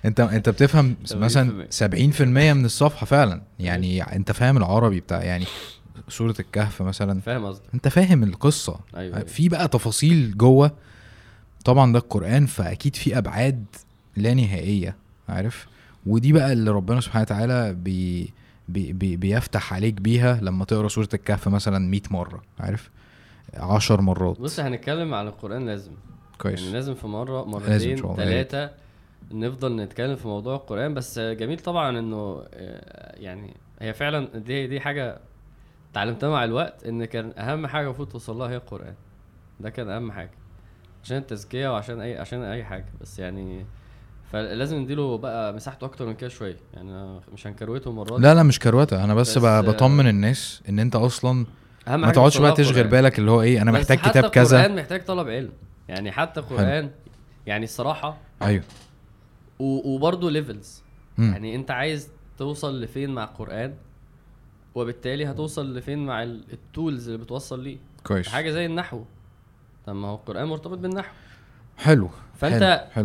انت بتفهم مثلا 70% من الصفحه فعلا، يعني انت فاهم العربي بتاع يعني سوره الكهف مثلا، فاهم قصدي، انت فاهم القصه. أيوة. في بقى تفاصيل جوه، طبعا ده القرآن فاكيد في ابعاد لا نهائيه، عارف، ودي بقى اللي ربنا سبحانه وتعالى بيفتح عليك بيها لما تقرا سوره الكهف مثلا 100 مره، عارف، 10 مرات. بص هنتكلم على القرآن لازم كويس، يعني لازم في مره مرتين ثلاثه نفضل نتكلم في موضوع القرآن. بس جميل طبعا انه يعني هي فعلا دي حاجه تعلمتها مع الوقت، ان كان اهم حاجه المفروض توصل لها هي القرآن. ده كان اهم حاجه عشان التزكيه وعشان اي حاجه، بس يعني فلازم نديله بقى مساحته اكتر من كده شويه. يعني مش هنكروته مره، لا مش كروته، انا بس بطمن الناس ان انت اصلا ما تقعدش بقى تشغل بالك اللي هو ايه انا محتاج كتاب كذا. القرآن محتاج طلب علم، يعني حتى القرآن يعني الصراحه. ايوه. وبرضه ليفلز، يعني انت عايز توصل لفين مع القرآن، وبالتالي هتوصل لفين مع التولز اللي بتوصل ليه. كويس. حاجه زي النحو، طب ما هو القرآن مرتبط بالنحو. حلو.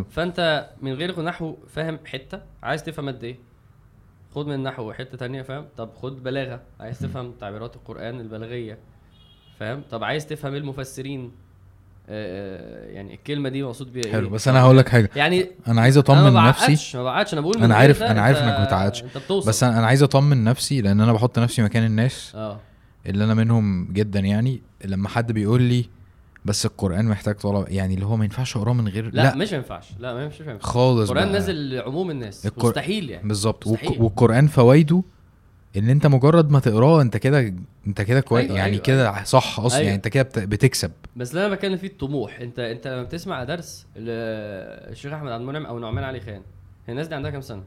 فانت من غير نحو فاهم حته، عايز تفهم قد ايه خد من نحو، حته تانية فاهم. طب خد بلاغه، عايز تفهم تعبيرات القرآن البلاغيه فاهم. طب عايز تفهم المفسرين، يعني الكلمه دي مقصود بيها ايه. حلو. بس انا هقول لك حاجه، يعني انا عايز اطمن نفسي. ما بعتش انا بقول، انا عارف انك ما بتعادش، بس انا عايز اطمن نفسي، لان انا بحط نفسي مكان الناس اللي انا منهم جدا. يعني لما حد بيقول لي بس القرآن محتاج طلب، يعني اللي هو ما ينفعش اقراه من غير، لا مش ينفعش، لا ما ينفعش خالص. القرآن نازل لعموم الناس، مستحيل يعني. بالظبط. والقرآن فوائده ان انت مجرد ما تقراه انت كده كويس. أيوة. يعني كده صح اصلا. أيوة. يعني انت كده بتكسب. بس اللي انا بكلم فيه الطموح، انت لما بتسمع درس الشيخ احمد عامر او نعمان علي خان، الناس دي عندها كام سنه؟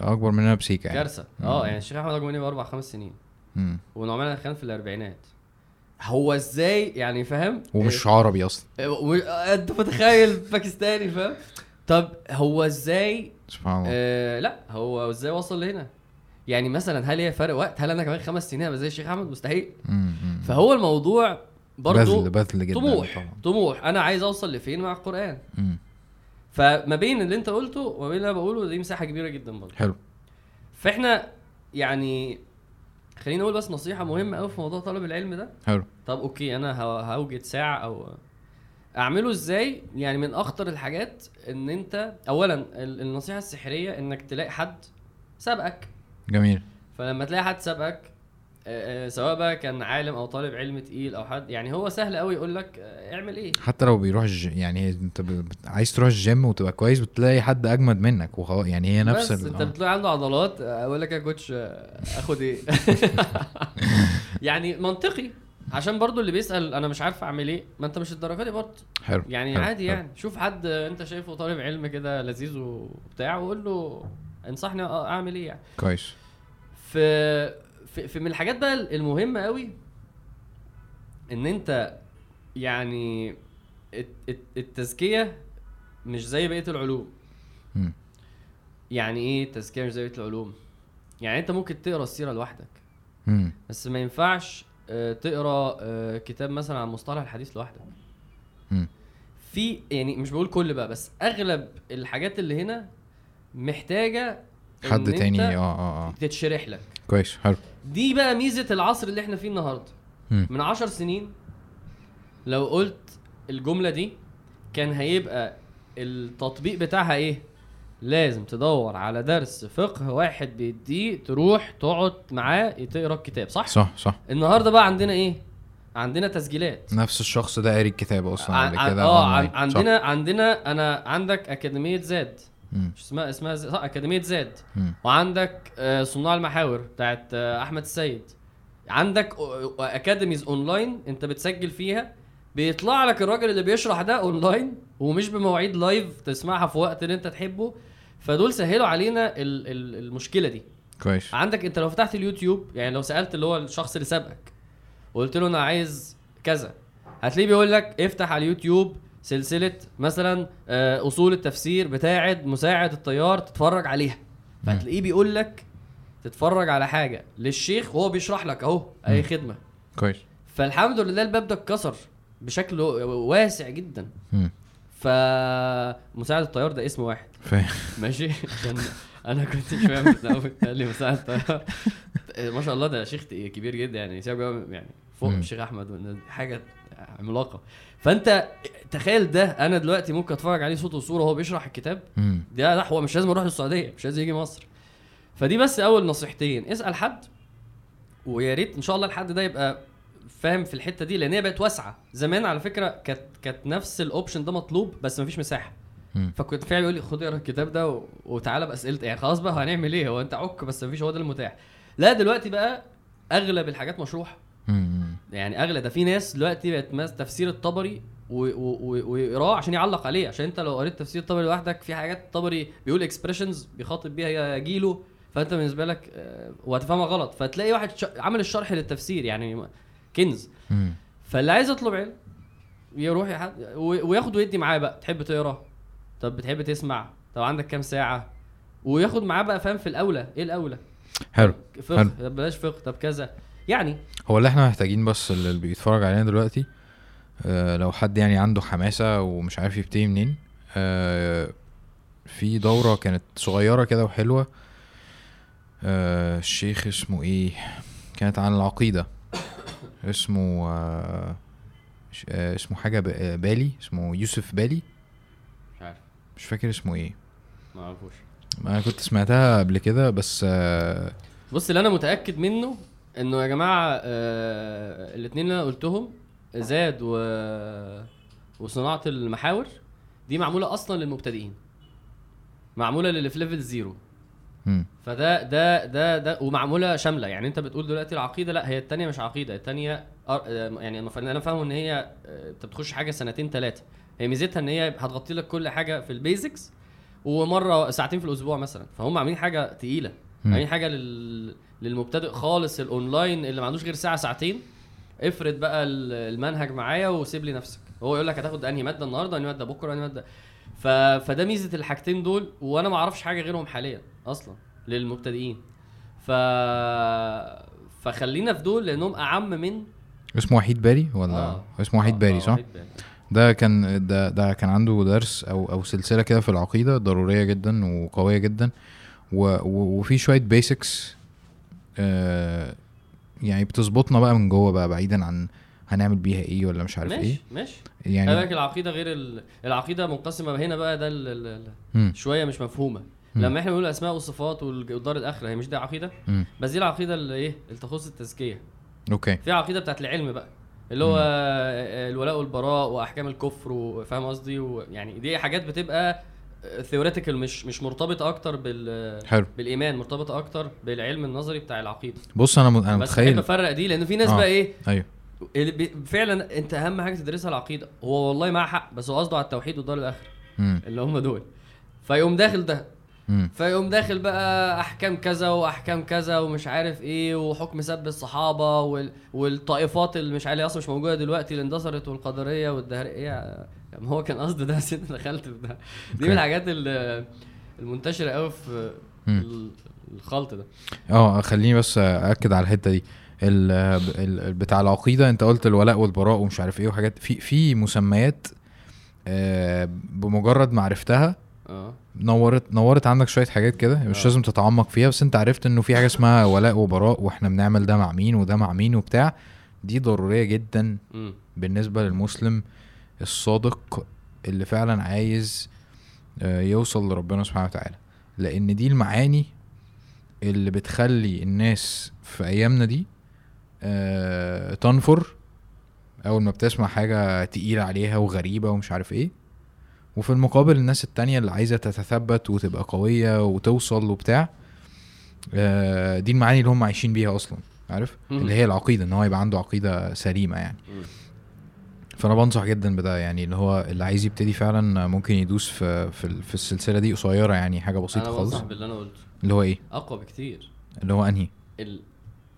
اكبر مننا بسيكه يعني. كارثه. يعني الشيخ احمد عامر بقى 4-5 سنين، ونعمان علي خان في الاربعينات. هو ازاي يعني فاهم، ومش عربي اصلا، انت متخيل باكستاني فاهم. طب هو ازاي سبحان الله. لا هو ازاي وصل لهنا يعني. مثلا هل هي فرق وقت؟ هل انا كمان 5 سنين هبقى زي الشيخ احمد؟ مستحيل. فهو الموضوع برضو بذل جدا، طموح انا عايز اوصل لفين مع القرآن. فما بين اللي انت قلته وما بين اللي انا بقوله دي مساحه كبيره جدا برضو. حلو. فاحنا يعني خلينا نقول بس نصيحه مهمه قوي في موضوع طلب العلم ده. حلو. طب اوكي، انا هوجد ساعه او اعمله ازاي؟ يعني من اخطر الحاجات ان انت اولا النصيحه السحريه انك تلاقي حد سبقك. جميل. فلما تلاقي حد سبقك، سواء بقى كان عالم او طالب علم تقيل او حد، يعني هو سهل قوي يقول لك اعمل ايه. حتى لو بيروح يعني انت عايز تروح الجيم وتبقى كويس، بتلاقي حد اجمد منك وخلاص، يعني هي نفس بس انت بتلاقي عنده عضلات، اقول لك يا كوتش اخد ايه. يعني منطقي، عشان برضو اللي بيسال انا مش عارف اعمل ايه، ما انت مش الدرجه دي برضو. حلو. يعني حلو. عادي. حلو. يعني شوف حد انت شايفه طالب علم كده لذيذ وبتاع، وقول له انصحني اعمل ايه يعني. كويس. في من الحاجات بقى المهمة قوي ان انت يعني التزكية مش زي بقية العلوم. يعني ايه التزكية مش زي بقية العلوم؟ يعني انت ممكن تقرأ السيرة لوحدك، بس ما ينفعش تقرأ كتاب مثلا عن مصطلح الحديث لوحدك. في يعني مش بقول كل بقى، بس اغلب الحاجات اللي هنا محتاجة حد تاني تتشرح لك. كويس. حلو. دي بقى ميزة العصر اللي احنا فيه النهاردة. من 10 سنين لو قلت الجملة دي كان هيبقى التطبيق بتاعها ايه؟ لازم تدور على درس فقه واحد بيديه، تروح تقعد معاه تقرأ الكتاب. صح. النهاردة بقى عندنا ايه؟ عندنا تسجيلات، نفس الشخص ده قاري الكتاب اصلا قبل كده. عندنا انا عندك اكاديمية زاد، اسمها اكاديميه زاد، وعندك صناع المحاور بتاعت احمد السيد، عندك اكاديميز اونلاين انت بتسجل فيها، بيطلع لك الراجل اللي بيشرح ده اونلاين ومش بمواعيد لايف، تسمعها في وقت اللي انت تحبه. فدول سهلوا علينا المشكله دي. كويس. عندك انت لو فتحت اليوتيوب يعني لو سالت اللي هو الشخص اللي سبقك وقلت له انا عايز كذا هتلاقيه بيقول لك افتح على اليوتيوب سلسله مثلا اصول التفسير بتاعه مساعد الطيار تتفرج عليها. فهتلاقيه بيقول لك تتفرج على حاجه للشيخ وهو بيشرح لك اهو اي خدمه. كويس. فالحمد لله الباب ده اتكسر بشكل واسع جدا. فمساعد الطيار ده اسم واحد. ماشي. انا كنت مش فاهم قوي اللي مساعد الطيار ما شاء الله ده شيخ كبير جدا يعني سبب يعني فوق الشيخ احمد حاجه عملاقه. فانت تخيل ده انا دلوقتي ممكن اتفرج عليه صوت وصوره وهو بيشرح الكتاب ده. لا هو مش لازم اروح للسعوديه مش لازم يجي مصر. فدي بس اول نصيحتين. اسال حد ويا ريت ان شاء الله الحد ده يبقى فاهم في الحته دي لان هي بقت واسعه. زمان على فكره كانت نفس الاوبشن ده مطلوب بس مفيش مساحه. فكنت فعلا بيقول لي خد اقرا الكتاب ده وتعالى باسئلتك يعني خلاص بقى هنعمل ايه هو انت عك بس مفيش هو ده المتاح. لا دلوقتي بقى اغلب الحاجات مشروحه يعني اغلب ده في ناس دلوقتي بقت تفسير الطبري ويقراه عشان يعلق عليه. عشان انت لو قريت تفسير الطبري لوحدك في حاجات الطبري بيقول اكسبريشنز بيخاطب بيها جيله فانت بالنسبه لك وهتفهمها غلط. فتلاقي واحد عمل الشرح للتفسير يعني كنز. فاللي عايز يطلب علم يروح وياخد ويدي معاه بقى. تحب تقرا؟ طب بتحب تسمع؟ طب عندك كام ساعه؟ وياخد معاه بقى فهم في الاولى ايه الاولى. حلو فقه. طب بلاش فقه. طب كذا يعني هو اللي احنا محتاجين بس اللي بيتفرج علينا دلوقتي لو حد يعني عنده حماسه ومش عارف يبتدي منين. في دوره كانت صغيره كده وحلوه الشيخ اسمه ايه كانت عن العقيده اسمه اسمه حاجه بالي اسمه يوسف بالي مش عارف مش فاكر اسمه ايه ما اعرفوش. انا كنت سمعتها قبل كده بس بص اللي انا متاكد منه انه يا جماعه الاثنين اللي انا قلتهم زاد وصناعه المحاور دي معموله اصلا للمبتدئين معموله للي في ليفل زيرو. فده ده ده ده ومعموله شامله يعني انت بتقول دلوقتي العقيده لا هي الثانيه مش عقيده الثانيه يعني انا فاهم ان هي انت بتخش حاجه سنتين ثلاثه هي ميزتها ان هي هتغطي لك كل حاجه في البيزكس ومره ساعتين في الاسبوع مثلا. فهم عاملين حاجه تقيله عاملين حاجه للمبتدئ خالص الاونلاين اللي ما عندوش غير ساعه ساعتين. افرض بقى المنهج معايا وسيب لي نفسك هو يقول لك هتاخد انهي ماده النهارده انهي ماده بكره انهي ماده. فده ميزه الحاجتين دول وانا ما اعرفش حاجه غيرهم حاليا اصلا للمبتدئين. فخلينا في دول لانهم اعم من اسمه وحيد باري ولا اسمه وحيد باري صح. ده كان ده كان عنده درس او سلسله كده في العقيده ضروريه جدا وقويه جدا وفي شويه بيسكس يعني بتظبطنا بقى من جوه بقى بعيدا عن هنعمل بيها ايه ولا مش عارف ايه. ماشي يعني هلاك العقيده غير العقيده منقسمه هنا بقى ده شويه مش مفهومه. لما احنا بنقول اسماء والصفات والدار الاخره هي مش ده عقيده بس دي العقيده اللي ايه اللي تخص التزكيه. اوكي. في عقيده بتاعه العلم بقى اللي هو الولاء والبراء واحكام الكفر وفاهم قصدي ويعني دي حاجات بتبقى ثيوريتيكال مش مرتبطه اكتر بالايمان مرتبطه اكتر بالعلم النظري بتاع العقيده. بص انا متخيل الفرق دي لان في ناس بقى ايه ايوه فعلا انت اهم حاجه تدرسها العقيده هو والله مع حق بس هو قصده على التوحيد والدار الاخره اللي هم دول. فيقوم داخل ده فيقوم داخل بقى احكام كذا واحكام كذا ومش عارف ايه وحكم سب الصحابه والطائفات اللي مش عارف اصلا مش موجوده دلوقتي اللي اندثرت والقدريه والدهريه. ما هو كان قصده ده بس انت دخلت في ده. دي من الحاجات المنتشره قوي في الخلط ده. خليني بس اكد على الحته دي بتاع العقيده. انت قلت الولاء والبراء ومش عارف ايه وحاجات في مسميات بمجرد معرفتها نورت عندك شويه حاجات كده مش لازم تتعمق فيها بس انت عرفت انه في حاجه اسمها ولاء وبراء واحنا بنعمل ده مع مين وده مع مين وبتاع. دي ضروريه جدا بالنسبه للمسلم الصادق اللي فعلا عايز يوصل لربنا سبحانه وتعالى لان دي المعاني اللي بتخلي الناس في ايامنا دي تنفر اول ما بتسمع حاجه تقيله عليها وغريبه ومش عارف ايه. وفي المقابل الناس التانية اللي عايزه تتثبت وتبقى قويه وتوصل وبتاع دي المعاني اللي هم عايشين بيها اصلا عارف اللي هي العقيده ان هو يبقى عنده عقيده سليمه يعني. فانا بنصح جدا بدا يعني اللي هو اللي عايز يبتدي فعلا ممكن يدوس في السلسله دي قصيره يعني حاجه بسيطه خالص. انا بنصح باللي انا قلته اللي هو ايه اقوى بكتير اللي هو انهي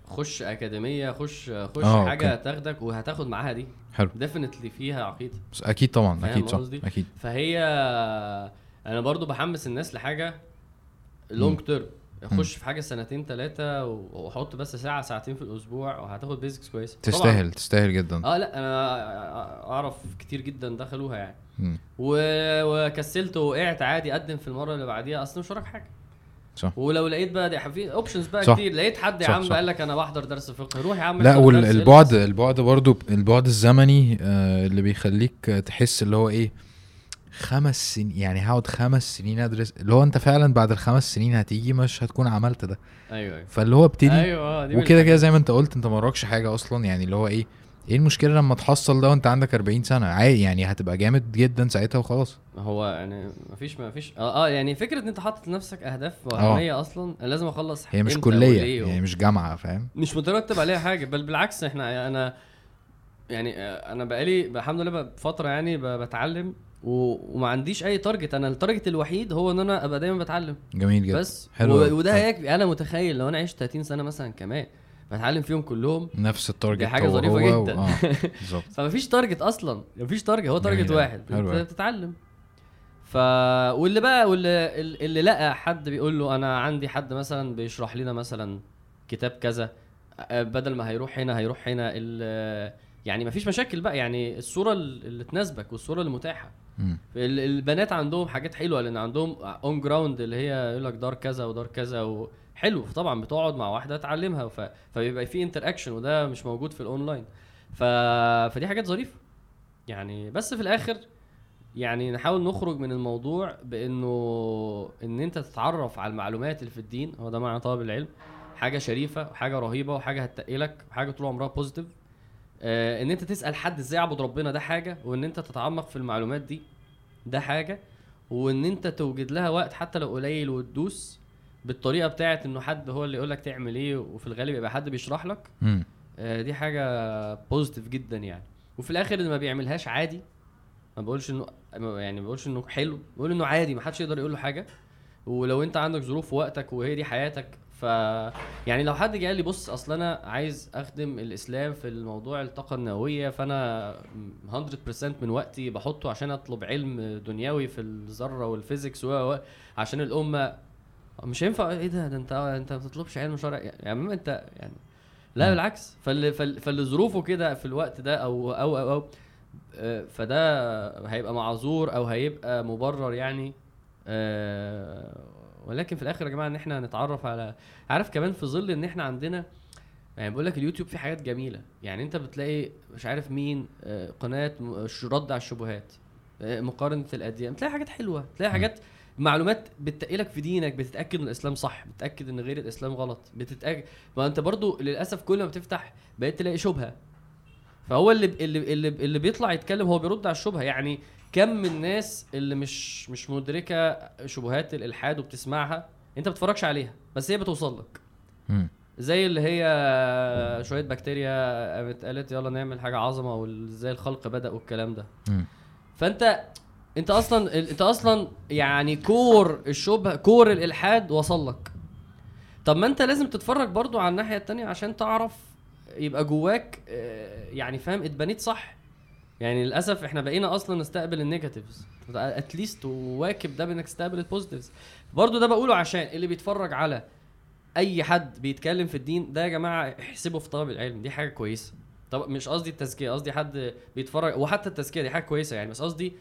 خش اكاديميه خش حاجه تاخدك وهتاخد معاها دي حلو ديفينتلي فيها عقيده اكيد طبعا اكيد صح اكيد. فهي انا برضو بحمس الناس لحاجه لونج تيرم اخش في حاجه سنتين ثلاثه واحط بس ساعه ساعتين في الاسبوع وهتاخد بيزكس كويس تستاهل جدا لا انا اعرف كتير جدا دخلوها يعني وكسلت وقعت عادي اقدم في المره اللي بعديها اصلا مش وراك حاجه صح. ولو لقيت بقى في اوبشنز بقى صح. كتير لقيت حد يا عم قال لك انا بحضر درس فقه روح يا عم لا والبعد برضو البعد الزمني اللي بيخليك تحس اللي هو ايه 5 سنين يعني هقعد 5 سنين ادرس اللي هو انت فعلا بعد ال5 سنين هتيجي مش هتكون عملت ده ايوه فاللي هو ابتدي أيوة وكده كده زي ما انت قلت انت ما وراكش حاجه اصلا يعني اللي هو ايه المشكله لما تحصل ده وانت عندك 40 سنه عادي يعني هتبقى جامد جدا ساعتها وخلاص هو يعني مفيش يعني فكره ان انت حاطط لنفسك اهداف وهميه اصلا لازم اخلص هي مش كليه يعني مش جامعه فاهم مش مترتب عليها حاجه بل بالعكس انا بقالي الحمد لله بفتره يعني بتعلم وما عنديش اي تارجت انا التارجت الوحيد هو ان انا ابقى دايما بتعلم جميل جدا بس حلو وده هيكفي انا متخيل لو انا عشت 30 سنه مثلا كمان بتعلم فيهم كلهم نفس التارجت حاجه ظريفه جدا بالظبط فمفيش تارجت اصلا مفيش تارجت هو تارجت واحد انت بتتعلم ف واللي بقى اللي لقى حد بيقول له انا عندي حد مثلا بيشرح لنا مثلا كتاب كذا بدل ما هيروح هنا يعني مفيش مشاكل بقى يعني الصوره اللي تناسبك والصوره المتاحه البنات عندهم حاجات حلوه لان عندهم اون جراوند اللي هي يقول لك دار كذا ودار كذا وحلو طبعا بتقعد مع واحده تعلمها فبيبقى في انتراكشن وده مش موجود في الاونلاين فدي حاجات ظريفه يعني بس في الاخر يعني نحاول نخرج من الموضوع بانه ان انت تتعرف على المعلومات اللي في الدين هو ده معنى طالب العلم حاجه شريفه وحاجه رهيبه وحاجه هتقلك وحاجه طول عمرها بوزيتيف ان انت تسال حد ازاي اعبد ربنا ده حاجه وان انت تتعمق في المعلومات دي ده حاجه وان انت توجد لها وقت حتى لو قليل وتدوس بالطريقه بتاعه انه حد هو اللي يقولك تعمل ايه وفي الغالب يبقى حد بيشرح لك دي حاجه بوزيتيف جدا يعني وفي الاخر اللي ما بيعملهاش عادي ما بقولش انه حلو بقول انه عادي ما حدش يقدر يقول له حاجه ولو انت عندك ظروف وقتك وهي دي حياتك ف يعني لو حد جه قال لي بص اصل انا عايز اخدم الاسلام في الموضوع الطاقه النوويه فانا 100% من وقتي بحطه عشان اطلب علم دنيوي في الذره والفيزيكس عشان الامه مش هينفع ايه ده انت ما بتطلبش علم شرعي يعني انت يعني لا بالعكس فاللي ظروفه كده في الوقت ده او فده هيبقى معذور او هيبقى مبرر يعني ولكن في الاخر يا جماعه ان احنا نتعرف على عارف كمان في ظل ان احنا عندنا يعني بقول لك اليوتيوب فيه حاجات جميله يعني انت بتلاقي مش عارف مين قناه رد على الشبهات مقارنه الاديان بتلاقي حاجات حلوه بتلاقي حاجات معلومات بتتقلك في دينك بتتاكد ان الاسلام صح بتتاكد ان غير الاسلام غلط بتتاكد ما انت برضو للاسف كل ما بتفتح بقيت تلاقي شبهه فهو اللي بيطلع يتكلم هو بيرد على الشبهه يعني كم من الناس اللي مش مدركه شبهات الالحاد وبتسمعها انت ما بتتفرجش عليها بس هي بتوصل لك زي اللي هي شويه بكتيريا اتقالت يلا نعمل حاجه عظمه وازاي الخلق بدا والكلام ده فانت اصلا يعني كور الشبهه كور الالحاد وصل لك طب ما انت لازم تتفرج برضو على الناحيه التانية عشان تعرف يبقى جواك يعني فاهم اتبنيت صح يعني للاسف احنا بقينا اصلا نستقبل النيجاتيفز اتليست وواكب ده بانك تستقبل البوزيتيفز برضو ده بقوله عشان اللي بيتفرج على اي حد بيتكلم في الدين ده يا جماعه احسبه في طلب العلم دي حاجه كويسه طب مش قصدي التزكيه قصدي حد بيتفرج وحتى التزكيه دي حاجه كويسه يعني بس قصدي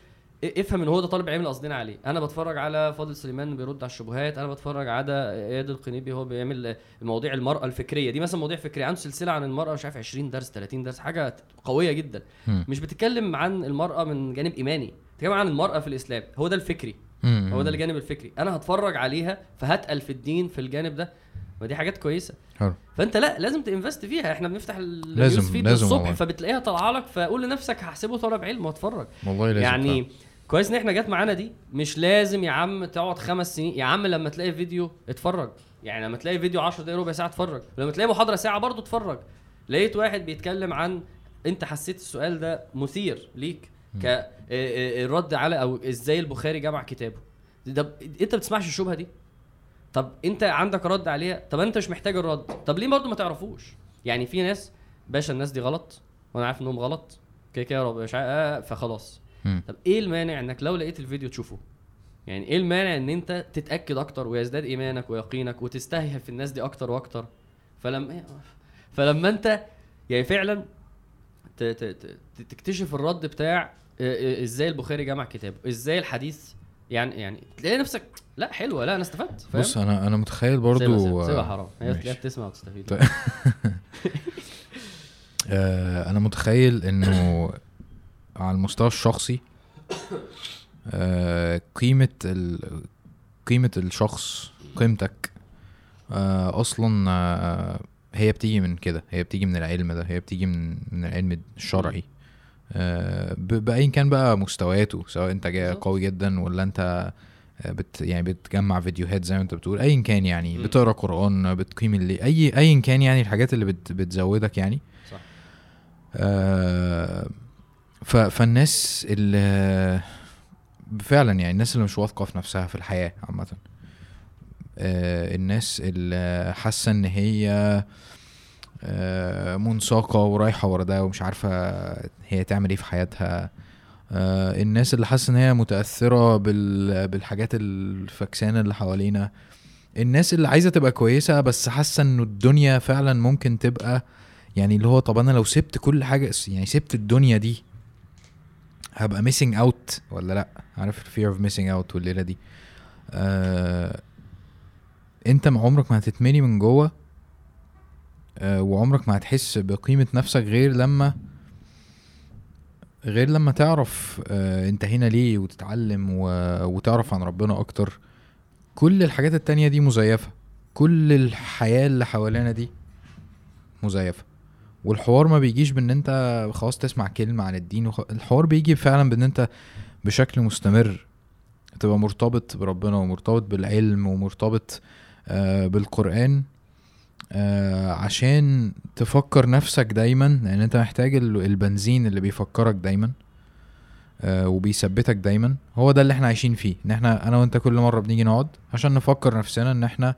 افهم ان هو ده طالب علم قصدنا عليه انا بتفرج على فاضل سليمان بيرد على الشبهات انا بتفرج على اياد القنيبي هو بيعمل مواضيع المراه الفكريه دي مثلا مواضيع فكريه عنده سلسله عن المراه مش عارف 20 درس 30 درس حاجه قويه جدا مش بتتكلم عن المراه من جانب ايماني بتتكلم عن المراه في الاسلام هو ده الفكري هو ده الجانب الفكري انا هتفرج عليها فهتقل في الدين في الجانب ده ودي حاجات كويسه حلو. فانت لا لازم تانفست فيها احنا بنفتح النيوز فيد الصبح فبتلاقيها طالعه لك فقول لنفسك هحسبه طالب علم واتفرج يعني كويس ان احنا جات معانا دي مش لازم يا عم تقعد 5 سنين يا عم لما تلاقي فيديو اتفرج يعني لما تلاقي فيديو 10 دقايق ربع ساعه اتفرج لما تلاقي محاضره ساعه برضو اتفرج لقيت واحد بيتكلم عن انت حسيت السؤال ده مثير ليك كالرد على او ازاي البخاري جمع كتابه ده انت بتسمعش الشبهه دي طب انت عندك رد عليها، طب انت مش محتاج الرد، طب ليه برضه ما تعرفوش؟ يعني في ناس باشا الناس دي غلط وانا عارف انهم غلط كده كده يا رب فخلاص. طب ايه المانع انك لو لقيت الفيديو تشوفه؟ يعني ايه المانع ان انت تتاكد اكتر ويزداد ايمانك ويقينك وتستهيف في الناس دي اكتر واكتر؟ فلما انت يعني فعلا تكتشف الرد بتاع ازاي البخاري جمع كتابه، ازاي الحديث يعني تلاقي نفسك لا حلوه، لا انا استفدت. بص انا متخيل برضو سيبها حرام هي تلاقي بتسمع وتستفيد. انا متخيل انه على المستوى الشخصي قيمه الشخص، قيمتك اصلا هي بتيجي من كده، هي بتيجي من العلم ده، هي بتيجي من العلم الشرعي بأي كان بقى مستوياته، سواء انت جاي قوي جدا ولا انت يعني بتجمع فيديوهات زي ما انت بتقول، اي كان يعني بتقرا قرآن، بتقيم اللي اي كان يعني الحاجات اللي بتزودك يعني صح. فالناس اللي فعلا يعني الناس اللي مش واثقه في نفسها في الحياه عامه، الناس اللي حاسه ان هي منساقه ورايحه ورا ده ومش عارفه هي تعمل ايه في حياتها، الناس اللي حاسه ان هي متاثره بالحاجات الفكسانه اللي حوالينا، الناس اللي عايزه تبقى كويسه بس حاسه ان الدنيا فعلا ممكن تبقى يعني اللي هو طب انا لو سبت كل حاجه، يعني سبت الدنيا دي هبقى missing out ولا لا؟ عارف fear of missing out والليله دي. انت مع عمرك ما هتتمني من جوه، وعمرك ما هتحس بقيمة نفسك غير لما تعرف انت هنا ليه وتتعلم وتعرف عن ربنا اكتر. كل الحاجات التانية دي مزيفة، كل الحياة اللي حوالينا دي مزيفة، والحوار ما بيجيش بان انت خلاص تسمع كلمة عن الدين الحوار بيجي فعلا بان انت بشكل مستمر تبقى مرتبط بربنا ومرتبط بالعلم ومرتبط بالقرآن، عشان تفكر نفسك دايما، لان يعني انت محتاج البنزين اللي بيفكرك دايما وبيثبتك دايما. هو ده اللي احنا عايشين فيه، ان احنا انا وانت كل مرة بنيجي نقعد عشان نفكر نفسنا ان احنا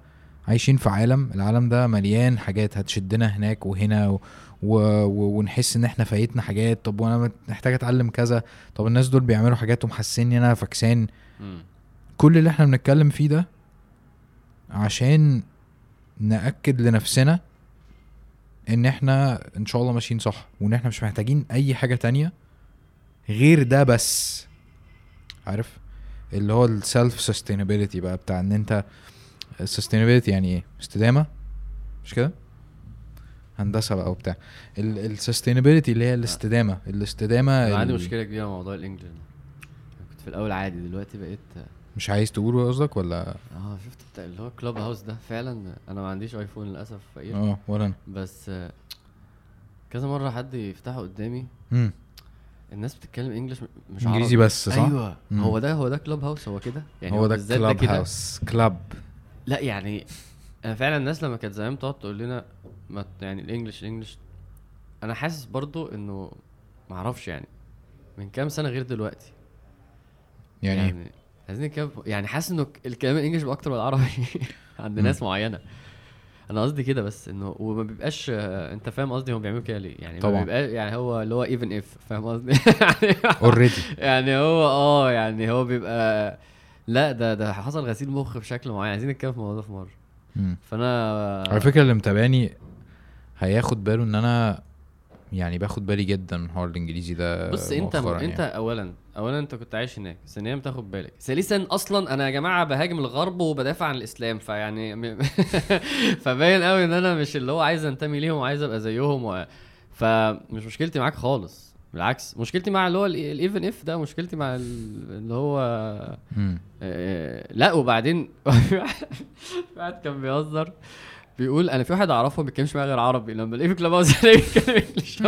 عايشين في عالم، العالم ده مليان حاجات هتشدنا هناك وهنا ونحس ان احنا فايتنا حاجات. طب وانا محتاج اتعلم كذا، طب الناس دول بيعملوا حاجات ومحسسني انا فكسان. كل اللي احنا بنتكلم فيه ده عشان نأكد لنفسنا ان احنا ان شاء الله ماشيين صح، وان احنا مش محتاجين اي حاجة تانية غير ده بس. عارف اللي هو السلف سستينابيليتي بقى بتاع ان انت السستينابيليتي يعني ايه؟ استدامة، مش كده؟ هندسة بقى وبتاع السستينابيليتي اللي هي الاستدامة. انا عندي مشكلة كبيرة موضوع الانجليزي، كنت في الاول عادي، دلوقتي بقيت مش عايز تقول قصدك ولا شفت اللي هو كلوب هاوس ده؟ فعلا انا ما عنديش ايفون للاسف، فقير ولا انا، بس كذا مره حد يفتحه قدامي الناس بتتكلم انجلش مش عربي، انجليزي بس صح. ايوه هو ده كلوب هاوس، هو كده يعني، هو ده كلوب هاوس كلاب. لا يعني انا فعلا الناس لما كانت زمان تقعد تقول لنا ما يعني الانجلش انا حاسس برضو انه ما اعرفش يعني من كام سنه غير دلوقتي يعني عايزين كده يعني حاسس انه الكلام الانجليش باكتر من العربي عند ناس معينه. انا قصدي كده بس انه وما بيبقاش انت فاهم قصدي هم بيعملوا كده ليه يعني طبعا. ما بيبقى يعني هو اللي هو even if فاهم قصدي اوريدي يعني هو يعني هو بيبقى لا ده حصل غسيل مخ بشكل معين. عايزين كده في موضوع في مره فانا على فكره اللي متابعني هياخد باله ان انا يعني باخد بالي جدا من حوار الانجليزي ده. بص انت يعني. اولا انت كنت عايش هناك، ثانيا بتاخد بالك، ثالثا اصلا انا يا جماعه بهاجم الغرب وبدافع عن الاسلام، فيعني فباين قوي ان انا مش اللي هو عايز انتمي ليهم وعايز ابقى زيهم فمش مشكلتي معاك خالص، بالعكس مشكلتي مع اللي هو الايفن اف ده، مشكلتي مع اللي هو لا. وبعدين بعد كان بيهزر بيقول انا في واحد اعرفه بيتكلمش معايا غير عربي، لما الاقيه في كلاب هاوس بيتكلم انجلش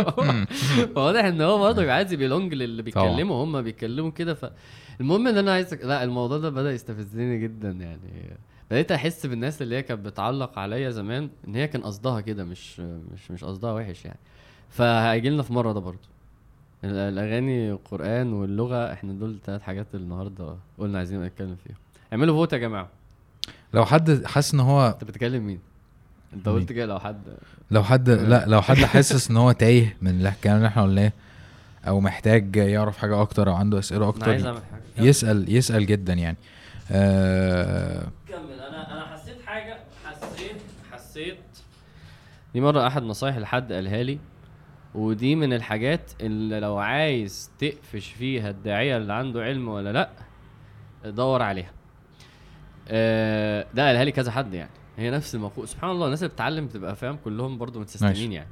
واضح ان هو برضه بيعادي بيلونج اللي بيتكلموا هم بيتكلموا كده. فالمهم ان انا عايز لا الموضوع ده بدا يستفزني جدا، يعني بدات احس بالناس اللي هي كانت بتعلق عليا زمان ان هي كان قصدها كده، مش قصدها وحش يعني. فهيجي لنا في مره ده برضه الاغاني والقران واللغه، احنا دول ثلاث حاجات النهارده قلنا عايزين نتكلم فيهم. اعملوا فوت يا جماعه. لو حد حاسس ان هو انت بتكلم مين انت قلت كده لو حد لا لو حد حاسس ان هو تايه من اللي حكينا احنا ولا او محتاج يعرف حاجه اكتر او عنده اسئله اكتر يسال جدا يعني. كمل. انا حسيت حاجه حسيت دي مره احد نصايح لحد قالها لي, ودي من الحاجات اللي لو عايز تقفش فيها الداعيه اللي عنده علم ولا لا دور عليها. ده قالها لي كذا حد يعني, هي نفس المقول. سبحان الله الناس اللي بتتعلم بتبقى فاهم كلهم برضو متسيستمين يعني.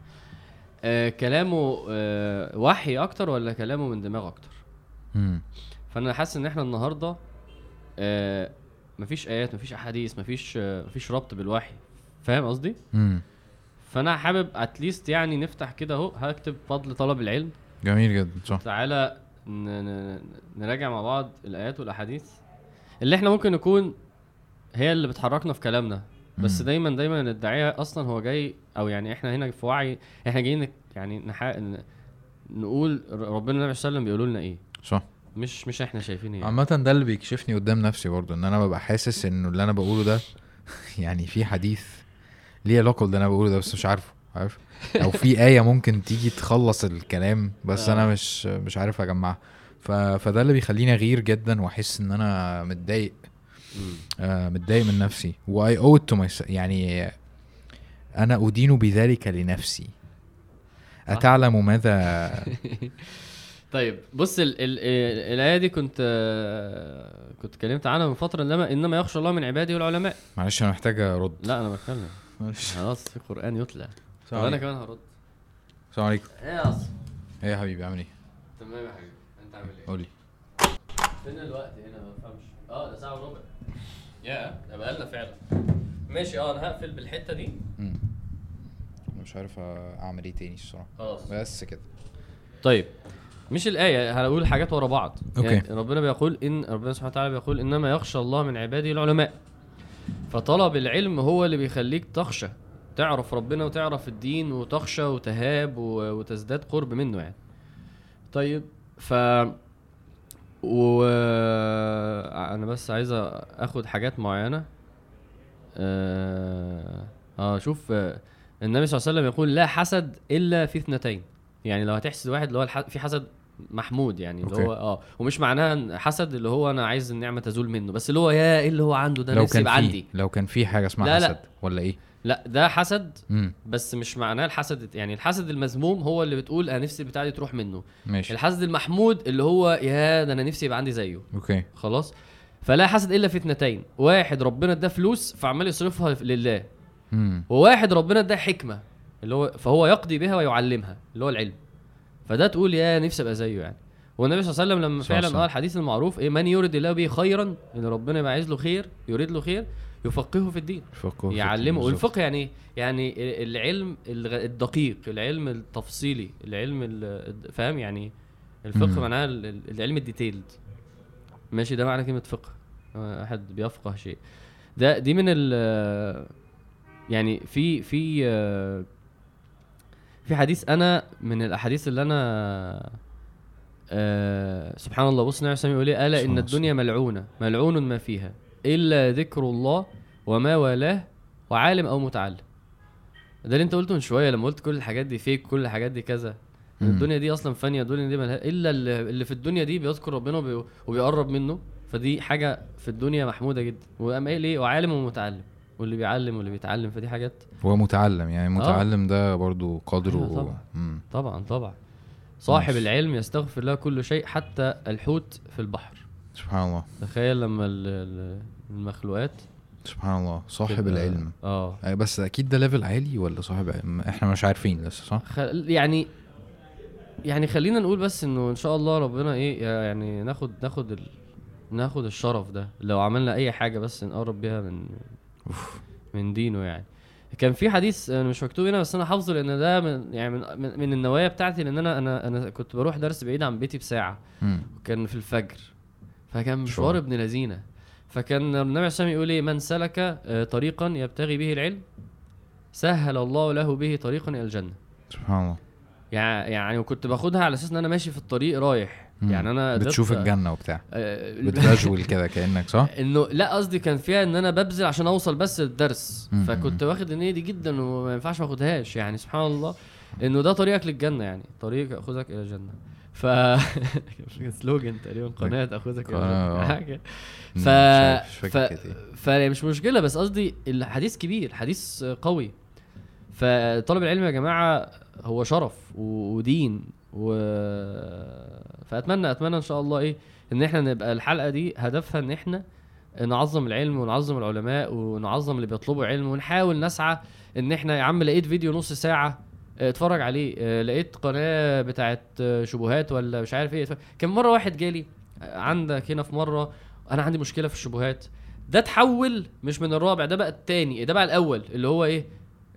كلامه وحي اكتر ولا كلامه من دماغ اكتر؟ فانا حاسس ان احنا النهارده مفيش ايات مفيش احاديث مفيش ربط بالوحي, فاهم قصدي؟ فانا حابب اتليست يعني نفتح كده اهو, هكتب فضل طلب العلم. جميل جدا, صح. تعالى نراجع مع بعض الايات والاحاديث اللي احنا ممكن نكون هي اللي بتحركنا في كلامنا, بس دايما الداعيه اصلا هو جاي, او يعني احنا هنا في وعي احنا جايين يعني نقول ربنا النبي صلى الله عليه وسلم بيقولوا لنا ايه, صح؟ مش احنا شايفين ايه. عامه ده اللي بيكشفني قدام نفسي برضو, ان انا ببقى حاسس انه اللي انا بقوله ده يعني في حديث ليه علاقه اللي انا بقوله ده بس مش عارف او في ايه ممكن تيجي تخلص الكلام, بس انا مش عارف اجمعها. فده اللي بيخليني اغير جدا واحس ان انا متضايق من نفسي. واي اوت يعني انا ادين بذلك لنفسي, اتعلم ماذا. طيب بص, الايه دي كنت اتكلمت عنها من فتره, انما يخشى الله من عباده والعلماء. معلش انا محتاج ارد. لا انا بتكلم خلاص, في قرآن يطلع. وانا كمان هرد. السلام عليكم. ايه يا عصام؟ ايه يا حبيبي, عامل ايه؟ تمام يا حبيبي, انت عامل ايه؟ قولي فين الوقت هنا, ما بفهمش. ده ساعه وربع يا ده بقالنا فعلا. ماشي, انا هقفل بالحته دي. مش عارف اعمل ايه تاني الصراحه, خلاص بس كده. طيب مش الايه, هقول حاجات ورا بعض. يعني ربنا بيقول ان ربنا سبحانه وتعالى بيقول انما يخشى الله من عباده العلماء, فطلب العلم هو اللي بيخليك تخشى, تعرف ربنا وتعرف الدين وتخشى وتهاب وتزداد قرب منه يعني. طيب انا بس عايز اخد حاجات معينة. شوف النبي صلى الله عليه وسلم يقول لا حسد الا في اثنتين. يعني لو هتحسد واحد اللي هو في حسد محمود يعني, اللي هو ومش معناها حسد اللي هو انا عايز النعمه تزول منه, بس اللي هو يا اللي هو عنده ده نفسي يبقى عندي. لو كان في حاجه اسمها حسد ولا ايه, لا ده حسد. بس مش معناه الحسد يعني, الحسد المذموم هو اللي بتقول انا نفسي بتاعتي تروح منه. ماشي. الحسد المحمود اللي هو يا ده انا نفسي يبقى عندي زيه. خلاص, فلا حسد الا في اثنتين, واحد ربنا ادى فلوس فعمال يصرفها لله, وواحد ربنا ادى حكمه اللي هو فهو يقضي بها ويعلمها اللي هو العلم, فده تقول يا نفسي ابقى زيه يعني. والنبي صلى الله عليه وسلم لما فعلا قال الحديث المعروف ايه, من يريد الله به خيرا, ان ربنا يبقى عايز له خير, يريد له خير يفقهه في الدين, يعلمه. والفقه يعني العلم الدقيق, العلم التفصيلي, العلم فاهم يعني. الفقه معناه العلم الديتيلد, ماشي؟ ده معنى كلمه فقه, احد بيفقه شيء. ده دي من يعني في حديث, انا من الاحاديث اللي انا سبحان الله. بص نعم سامي يقول لي الا ان الدنيا ملعونه, ملعون ما فيها الا ذكر الله وما والاه وعالم او متعلم. ده اللي انت قلته من شويه لما قلت كل الحاجات دي فيك, كل الحاجات دي كذا. الدنيا دي اصلا فانيه, الدنيا دي ملها الا اللي في الدنيا دي بيذكر ربنا وبيقرب منه, فدي حاجه في الدنيا محموده جدا. وقام قال ايه, وعالم ومتعلم, واللي بيعلم واللي بيتعلم, فدي حاجات. هو متعلم يعني متعلم ده برضو قدره. طبعا صاحب العلم يستغفر له كل شيء حتى الحوت في البحر. سبحان الله, تخيل لما المخلوقات. سبحان الله, صاحب العلم. بس اكيد ده ليفل عالي ولا صاحب علم احنا مش عارفين لسه, صح؟ يعني خلينا نقول بس انه ان شاء الله ربنا ايه يعني ناخد الشرف ده لو عملنا اي حاجه بس نقرب بيها من دينه يعني. كان في حديث انا مش مكتوب هنا بس انا حافظه, لان ده من يعني من النوايا بتاعتي, لان انا كنت بروح درس بعيد عن بيتي بساعه, وكان في الفجر, فكان مشوار ابن لذينه. فكان النبي عليه يقول ايه, من سلك طريقا يبتغي به العلم سهل الله له به طريقا الى الجنه. سبحان الله يعني. وكنت باخدها على اساس ان انا ماشي في الطريق رايح يعني انا بتشوف الجنه وبتاع بتراجول كده كانك صح انه لا قصدي كان فيها ان انا ببذل عشان اوصل بس الدرس فكنت واخد النيه دي جدا وما ينفعش ما اخدهاش يعني سبحان الله انه ده طريقك للجنه يعني طريق اخذك الى الجنه ف سلوجن تقريبا قناه اخذك الى حاجه مش مشكله بس قصدي الحديث كبير حديث قوي فطالب العلم يا جماعه هو شرف ودين فأتمنى إن شاء الله إيه إن إحنا نبقى الحلقة دي هدفها إن إحنا نعظم العلم ونعظم العلماء ونعظم اللي بيطلبوا علم ونحاول نسعى إن إحنا يا عم لقيت فيديو نص ساعة اتفرج عليه لقيت قناة بتاعت شبهات ولا مش عارف إيه كم مرة واحد جالي عندك هنا في مرة أنا عندي مشكلة في الشبهات ده تحول مش من الرابع ده بقى التاني ده بقى الأول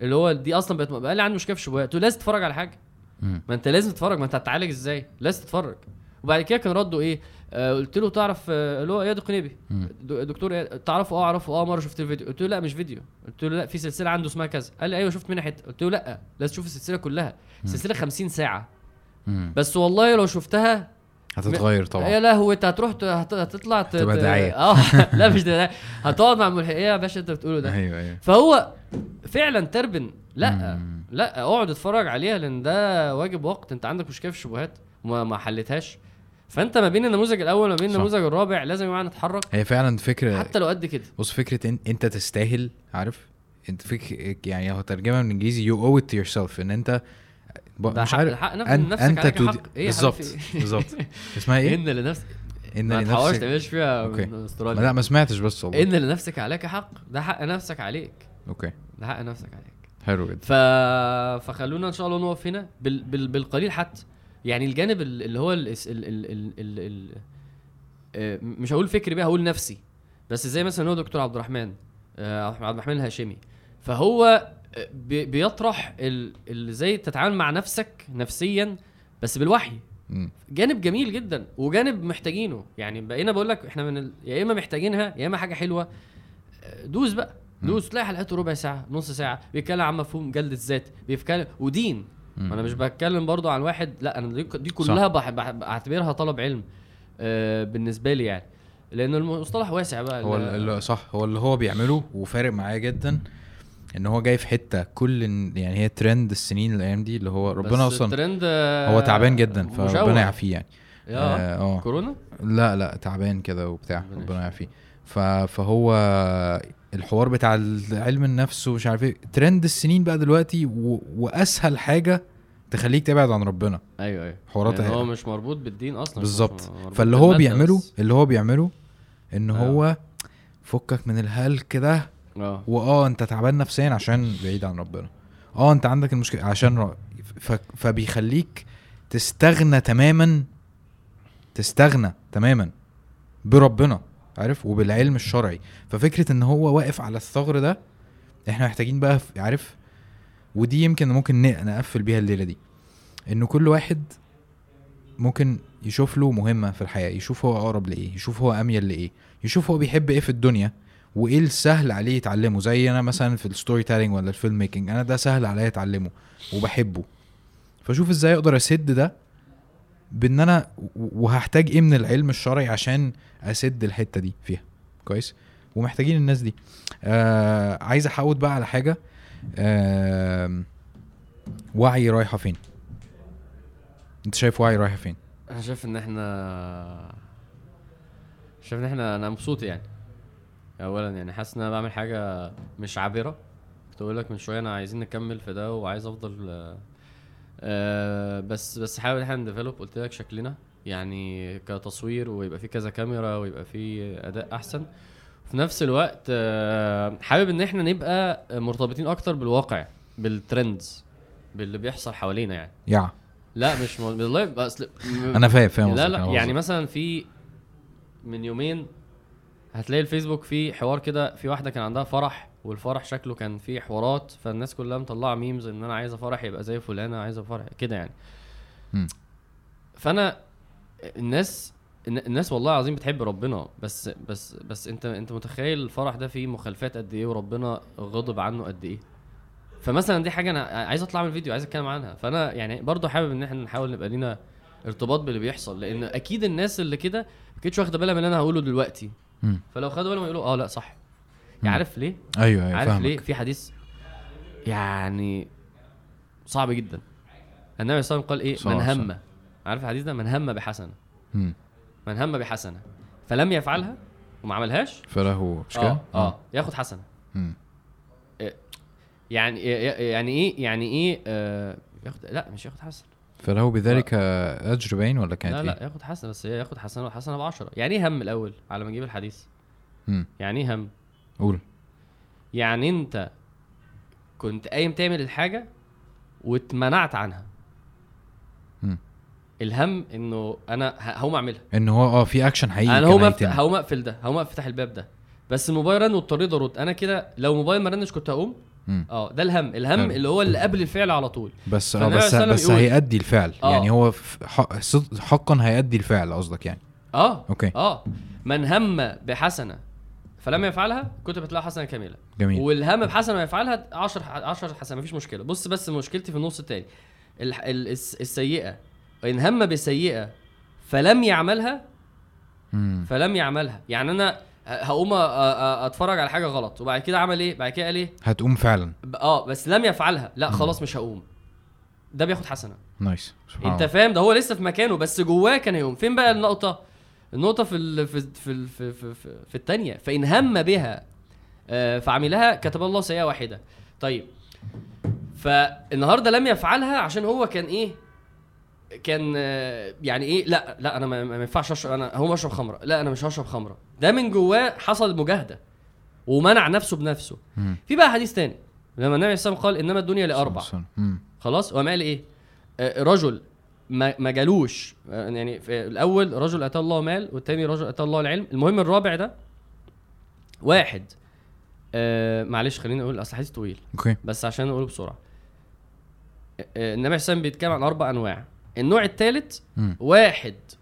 اللي هو دي أصلا بقت قال لي عندي مشكلة في الشبهات لازم تتفرج على حاجة ما انت لازم تتفرج ما انت هتتعالج ازاي لازم تتفرج وبعد كده كان رده ايه قلت له تعرف اللي هو اياد القنيبي دكتور تعرفه اعرفه مره شفت الفيديو قلت له لا مش فيديو قلت له لا في سلسله عنده اسمها كذا قال لي ايوه شفت منها حته قلت له لا لازم تشوف السلسله كلها سلسله 50 ساعه بس والله لو شفتها هتتغير طبعا يا لهوي انت هتروح هتطلع تبقى داعيه لا مش داعيه هتقعد مع ملحقيه يا باشا انت بتقوله ده ايوه فهو فعلا تربن لا اقعد اتفرج عليها لان ده واجب وقت انت عندك مشكله في الشبهات ما حلتهاش فانت ما بين النموذج الاول ما بين النموذج الرابع لازم يا جماعه نتحرك هي فعلا فكره حتى لو قد كده بص فكره انت تستاهل عارف انت فيك يعني هو ترجمه من انجليزي يو اوت تو يور سيلف ان انت مش عارف انت بالظبط بالظبط اسمها ايه ان لنفسك ان لنفسك ما تحاولش تعملش فيها استراتيجيه لا ما سمعتش بس والله ان لنفسك عليك حق ده حق نفسك عليك اوكي ده حق نفسك عليك حلو جدا فخلونا ان شاء الله نوقف هنا بالقليل حتى يعني الجانب اللي هو مش هقول فكري بقى هقول نفسي بس زي مثلا هو دكتور عبد الرحمن الهاشمي فهو بيطرح ازاي تتعامل مع نفسك نفسيا بس بالوحي جانب جميل جدا وجانب محتاجينه يعني بقينا بقول لك احنا من يا اما محتاجينها يا اما حاجه حلوه دوس بقى تلاقي حلقاته ربع ساعه نص ساعه بيتكلم عن مفهوم جلد الذات بيتكلم ودين انا مش بتكلم برضو عن واحد لا انا دي كلها بعتبرها طلب علم بالنسبه لي يعني لان المصطلح واسع بقى هو اللي صح هو اللي هو بيعمله وفارق معايا جدا ان هو جاي في حته كل يعني هي ترند السنين الايام دي اللي هو ربنا اصلا هو تعبان جدا فربنا يعافيه يعني كورونا لا تعبان كده وبتاع ربنا يعافيه فهو الحوار بتاع العلم النفس ومش عارف ايه ترند السنين بقى دلوقتي واسهل حاجه تخليك تبعد عن ربنا ايوه حوارات يعني هو مش مربوط بالدين اصلا بالظبط فاللي هو بيعمله ان هو فكك من الهلك كده انت تعبان نفسيا عشان بعيد عن ربنا انت عندك المشكله عشان فبيخليك تستغنى تماما بربنا عارف وبالعلم الشرعي ففكرة ان هو واقف على الثغر ده احنا محتاجين بقى عارف ودي يمكن ممكن نقفل بيها الليلة دي انه كل واحد ممكن يشوف له مهمة في الحياة يشوف هو اقرب لإيه يشوف هو اميل لإيه يشوف هو بيحب ايه في الدنيا وايه السهل عليه يتعلمه زي انا مثلا في الستوري تيلينج ولا الفيلم ميكينج انا ده سهل عليه اتعلمه وبحبه فشوف ازاي اقدر اسد ده بان انا وهحتاج ايه من العلم الشرعي عشان اسد الحتة دي فيها كويس ومحتاجين الناس دي عايز احاول بقى على حاجة وعي رايحة فين انت شايف وعي رايحة فين انا شايف ان احنا انا مبسوط يعني اولا يعني حاسس ان انا بعمل حاجة مش عابرة كنت اقول لك من شوية انا عايزين نكمل في ده وعايز افضل بس حاول احنا نديفلوب قلت لك شكلنا يعني كتصوير ويبقى في كذا كاميرا ويبقى في اداء احسن في نفس الوقت حابب ان احنا نبقى مرتبطين اكتر بالواقع بالترندز باللي بيحصل حوالينا يعني لا مش والله انا فاهم لا يعني مثلا في من يومين هتلاقي الفيسبوك في حوار كده في واحده كان عندها فرح والفرح شكله كان فيه حوارات فالناس كلها مطلعه ميمز ان انا عايزه فرح يبقى زي فلانه عايزه فرح كده يعني فانا الناس والله العظيم بتحب ربنا بس انت متخيل الفرح ده فيه مخالفات قد ايه وربنا غضب عنه قد ايه فمثلا دي حاجه انا عايز اطلع من الفيديو عايز اتكلم عنها فانا يعني برضو حابب ان احنا نحاول نبقى لينا ارتباط باللي بيحصل, لان اكيد الناس اللي كده ما كانتش واخده بالها من اللي انا هقوله دلوقتي, فلو خدوا بالهم يقولوا اه لا صح. عارف ليه؟ ايوه عارف فهمك. ليه في حديث يعني صعب جدا, النبي صلى الله عليه وسلم قال ايه؟ من هم, عارف الحديث ده؟ من هم بحسنه, من هم بحسنه فلم يفعلها وما عملهاش فله مش كده ياخد حسنه. يعني ايه يعني ايه ياخد, لا مش ياخد حسنه فله بذلك اجر باين ولا كانت لا لا ياخد حسنه, بس ياخد حسنه وحسنه ب10. يعني ايه هم الاول على ما نجيب الحديث؟ يعني ايه هم؟ قول. يعني انت كنت قايم تعمل الحاجه واتمنعت عنها. الهم انه انا هقوم اعملها, ان هو في اكشن حقيقي, انا هقوم اقفل ده, هقوم افتح الباب ده, بس الموبايل رن واضطريت ارد. انا كده لو موبايل ما رنش كنت هقوم. ده الهم. الهم اللي هو اللي قبل الفعل على طول, بس هيؤدي الفعل. يعني هو حقا هيؤدي الفعل قصدك يعني. اوكي. من هم بحسنه فلما يفعلها كنت بتلاقي حسنه كامله. جميل. والهم بحسنه ما يفعلها 10 حسنه, مفيش مشكله. بص بس مشكلتي في النص الثاني, السيئه ان هم بسيئه فلم يعملها. يعني انا هقوم اتفرج على حاجه غلط, وبعد كده عمل ايه؟ بعد كده قال ايه؟ هتقوم فعلا. بس لم يفعلها, لا خلاص مش هقوم, ده بياخد حسنه. نايس. انت فاهم؟ ده هو لسه في مكانه بس جواه كان هيقوم. فين بقى النقطه في في في في, في الثانيه؟ فان هم بها فعملها كتب الله سيئه واحده. طيب فالنهارده لم يفعلها عشان هو كان ايه؟ كان يعني ايه؟ لا انا ما ينفعش اشرب, انا هو اشرب خمره, لا انا مش هشرب خمره. ده من جواه حصل مجاهده ومنع نفسه بنفسه. في بقى حديث تاني لما النبي صلى الله عليه وسلم قال انما الدنيا لاربع, خلاص هو قال ايه؟ رجل ما جالوش, يعني في الاول رجل اتى الله مال, والتاني رجل اتى الله العلم, المهم الرابع ده واحد معلش خليني اقول اصل حديث طويل بس عشان اقوله بسرعه. النبي صلى الله عليه وسلم بيتكلم عن 4 انواع. النوع الثالث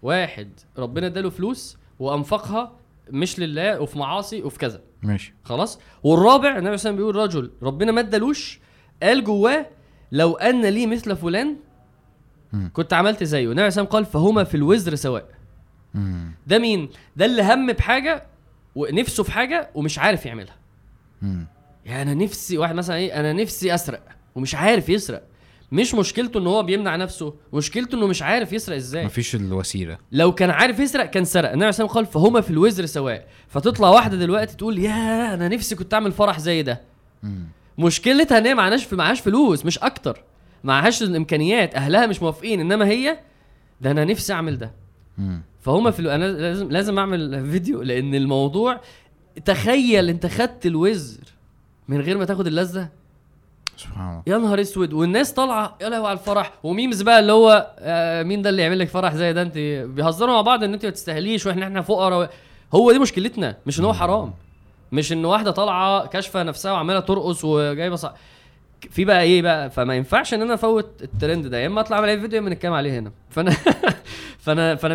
واحد ربنا اداله فلوس وانفقها مش لله وفي معاصي وفي كذا, ماشي خلاص. والرابع النبي صلى الله عليه وسلم بيقول رجل ربنا ما ادالوش, قال جواه لو ان لي مثل فلان كنت عملت زيه. النبي صلى الله عليه وسلم قال فهما في الوزر سواء. ده مين؟ ده اللي هم بحاجه ونفسه في حاجه ومش عارف يعملها. يعني انا نفسي واحد مثلا ايه, انا نفسي اسرق ومش عارف يسرق, مش مشكلته ان هو بيمنع نفسه, مشكلته انه مش عارف يسرق ازاي, مفيش الوسيله. لو كان عارف يسرق كان سرق. النبي صلى الله عليه وسلم قال فهما في الوزر سواء. فتطلع واحده دلوقتي تقول يا انا نفسي كنت اعمل فرح زي ده, مشكلتها ان هي معهاش فلوس مش اكتر, معهاش الامكانيات, اهلها مش موافقين, انما هي ده انا نفسي اعمل ده. فهما في انا لازم اعمل فيديو, لان الموضوع تخيل انت خدت الوزر من غير ما تاخد اللذه, يا نهار اسود. والناس طالعه يا لهوي على الفرح, وميمز بقى اللي هو مين ده اللي يعمل لك فرح زي ده, انت بيهزروا مع بعض ان انت ما تستاهليش واحنا فقراء. هو دي مشكلتنا, مش ان هو حرام, مش ان واحده طالعه كاشفه نفسها وعماله ترقص وجايبه في بقى ايه بقى. فما ينفعش ان انا افوت الترند ده, يا اما اطلع اعمل اي فيديو من الكلام عليه هنا. فانا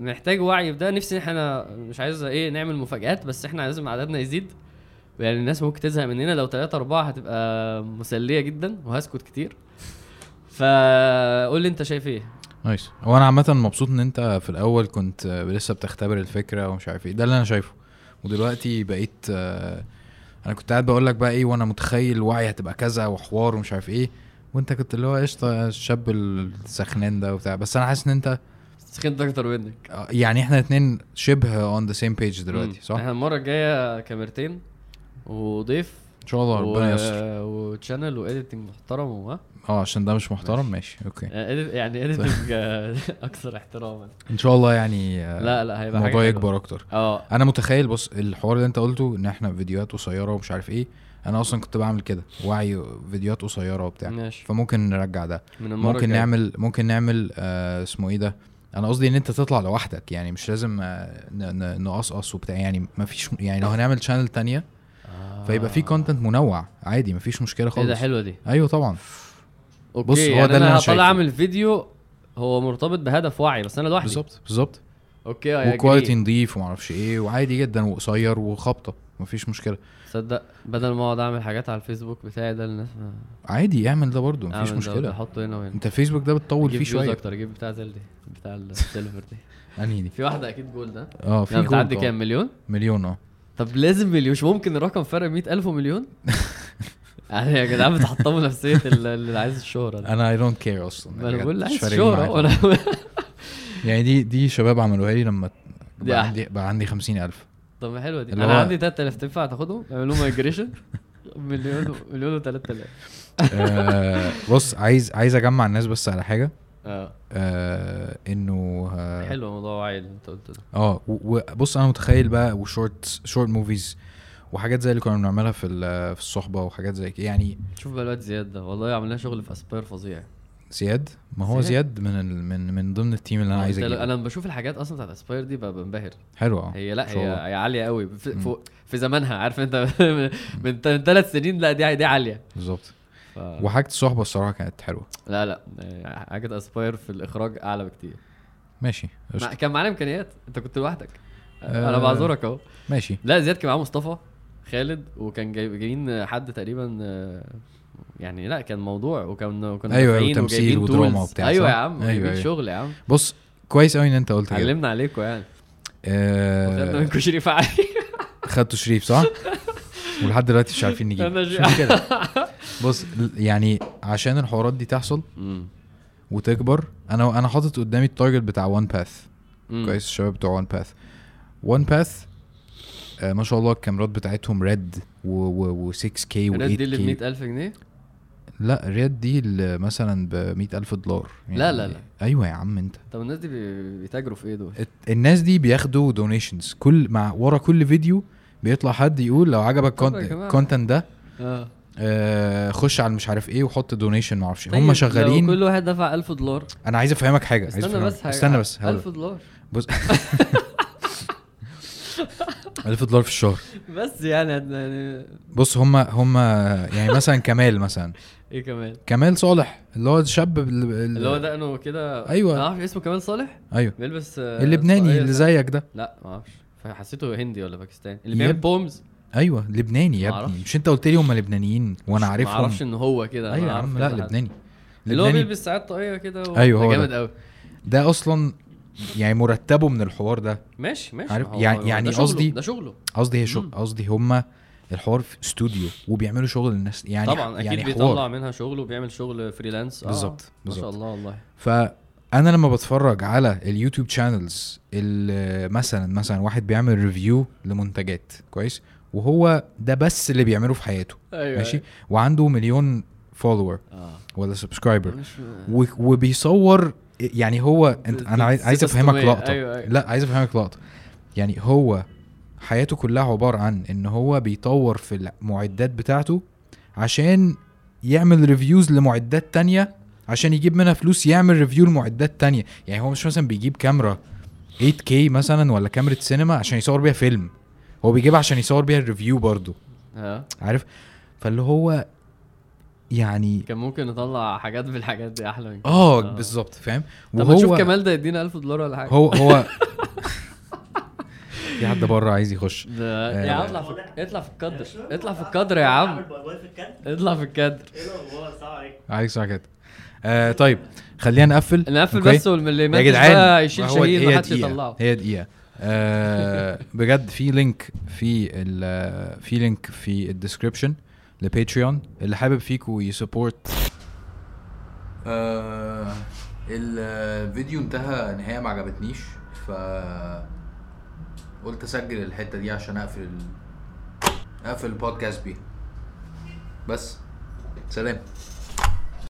محتاج وعي في ده. نفسي احنا مش عايز ايه نعمل مفاجآت, بس احنا لازم عددنا يزيد, يعني الناس ممكن تزهق مننا. لو 3-4 هتبقى مسلية جدا وهسكت كتير. فقول لي انت شايف ايه؟ نايس. وانا عامة مبسوط ان انت في الاول كنت لسه بتختبر الفكرة ومش عارف ايه, ده اللي انا شايفه. ودلوقتي بقيت انا كنت قاعد بقول لك بقى ايه, وانا متخيل وعي هتبقى كذا وحوار ومش عارف ايه, وانت كنت اللي هو قشطة الشاب السخنان ده وبتاع. بس انا حاسس ان انت سخنت اكتر منك, يعني احنا 2 شبه on the same page دلوقتي, صح؟ احنا المرة الجاية كاميرتين وضيف ان شاء الله, ربنا يستر, وتشانل واديتنج محترم. هو عشان ده مش محترم, ماشي اوكي, يعني اديتنج اكثر احتراما ان شاء الله. يعني لا هيبقى الموضوع يكبر اكتر. انا متخيل, بص الحوار اللي انت قلته ان احنا فيديوهات قصيره ومش عارف ايه, انا اصلا كنت بعمل كده وعي فيديوهات قصيره وبتاع, فممكن نرجع ده, ممكن نعمل اسمه ايه ده, انا قصدي ان انت تطلع لوحدك, يعني مش لازم نقصقص وبتاع, يعني ما فيش, يعني لو هنعمل شانل تانية فيبقى في كونتنت منوع عادي, مفيش مشكله خالص. ده حلوه دي. ايوه طبعا. أوكي. بص هو يعني ده اللي انا هطلع اعمل فيديو هو مرتبط بهدف وعي, بس انا لوحدي. بالظبط اوكي. وكواليتي نضيف وما اعرفش ايه, وعادي جدا وقصير وخبطه مفيش مشكله. صدق بدل ما اقعد اعمل حاجات على الفيسبوك بتاعي ده الناس عادي اعمل ده برضو مفيش مشكله. احطه هنا وهنا. انت فيسبوك ده بتطول فيه شويه اكتر. اجيب بتاع زل دي بتاع السيلفر دي انهي دي في واحده اكيد جولد ده في يعني بتعدي كام مليون مليون طب لازم مليون. مش ممكن الرقم فرق 100000 ومليون يعني يا جدعان بتحطموا نفسيه اللي عايز الشهره. انا اي دونت كير اصلا انا بقول عايز شهره يعني. دي شباب عملوها لي لما بقى عندي 50000. طب حلوه دي. انا عندي 3000 تنفع تاخدهم اعملوا مايجريشن مليون و3000. بص عايز اجمع الناس بس على حاجه انه حلو موضوع وعي اللي انت قلته ده. بص انا متخيل بقى وشورت موفيز وحاجات زي اللي كنا بنعملها في الصحبه وحاجات زي كده يعني. شوف بقى الواد زياد ده والله عملنا شغل في اسبير فظيع. زياد ما هو زياد من ضمن التيم اللي انا عايز اجيبه. انا بشوف الحاجات اصلا بتاعت اسباير دي بنبهر. حلوه هي عاليه قوي في زمانها عارف انت من 3 سنين. لا دي عاليه بالظبط. وحاجه الصحبه الصراحه كانت حلوه. لا حاجه اسباير في الاخراج اعلى بكتير. ماشي كان معانا امكانيات. انت كنت لوحدك انا بعذرك اهو. ماشي. لا زياد كان معاه مصطفى خالد وكان جايبين حد تقريبا يعني. لا كان موضوع وكنا ايوه تمثيل ودراما وبتاع. ايوه يا عم أيوة. شغل يا عم. بص كويس قوي ان انت قلت كده. علمنا عليكم يعني. خدنا منكم شريف علي. خدتوا شريف صح؟ ولحد دلوقتي مش عارفين نجيب كده. بص يعني عشان الحوارات دي تحصل وتكبر انا حاطط قدامي التارجت بتاع وان باث. كويس الشباب بتوع وان باث ما شاء الله الكاميرات بتاعتهم ريد و 6K و 8K. ريد دي اللي ب 100000 جنيه؟ لا ريد دي مثلا ب 100000 دولار يعني. لا ايوه يا عم انت. طب الناس دي بيتاجروا في ايه دول؟ الناس دي بياخدوا دونيشنز كل مع ورا كل فيديو بيطلع حد يقول لو عجبك كونتنت ده خش على مش عارف ايه وحط دونيشن ما اعرفش. هم شغالين كل واحد دفع 1000 دولار. انا عايز افهمك حاجه. استنى بس 1000 دولار بص 1000 دولار في الشهر بس يعني. بص هم يعني مثلا كمال ايه كمال صالح اللي هو الشاب اللي هو دقنه كده. ايوه ما اعرفش اسمه كمال صالح. ايوه بيلبس اللبناني اللي زيك ده. لا ما اعرفش حسيته هندي ولا باكستاني اللي بيعمل بومز. ايوه لبناني يا ابني. مش انت قلت لي هم لبنانيين وانا عارفهم. ما اعرفش ان هو كده. ايوه عم لا لبناني اللي هو بيلبس ساعات طاقيه كده. ايوه جامد قوي ده اصلا يعني مرتبه من الحوار ده. ماشي عارف يعني قصدي هم الحوار في استوديو وبيعملوا شغل الناس يعني. طبعا اكيد يعني بيطلع منها شغل وبيعمل شغل فريلانس. بالظبط ما شاء الله والله. فانا لما بتفرج على اليوتيوب شانلز مثلا واحد بيعمل ريفيو لمنتجات كويس وهو ده بس اللي بيعمله في حياته. أيوة ماشي أيوة. وعنده مليون فولوور ولا سبسكرايبر وبيصور يعني هو انا عايز افهمك لقطه. أيوة. لا عايز افهمك لقطه يعني هو حياته كلها عباره عن ان هو بيطور في المعدات بتاعته عشان يعمل ريفيوز لمعدات تانية عشان يجيب منها فلوس يعمل ريفيو لمعدات تانية. يعني هو مش مثلا بيجيب كاميرا 8K مثلا ولا كاميرا سينما عشان يصور بيها فيلم. هو بيجيبها عشان يصور بيها الريفيو برضو. عارف فاللي هو يعني كان ممكن نطلع حاجات بالحاجات دي احلى. بالظبط فاهم. طب شوف كمال ده يدينا 1000 دولار ولا حاجه. هو في حد بره عايز يخش يا اطلع في القدر يا عم. اطلع في القدر. ايه الاخبار؟ السلام عليكم. عليكم كده. طيب خلينا نقفل بس والمليمات بقى يشيل شهيد ما حدش يطلعه. هي دقيقه بجد. في لينك في الديسكريبشن لباتريون اللي حابب فيكم يسبورت. الفيديو انتهى نهايه ما عجبتنيش فقلت اسجل الحته دي عشان اقفل البودكاست بيه. بس سلام.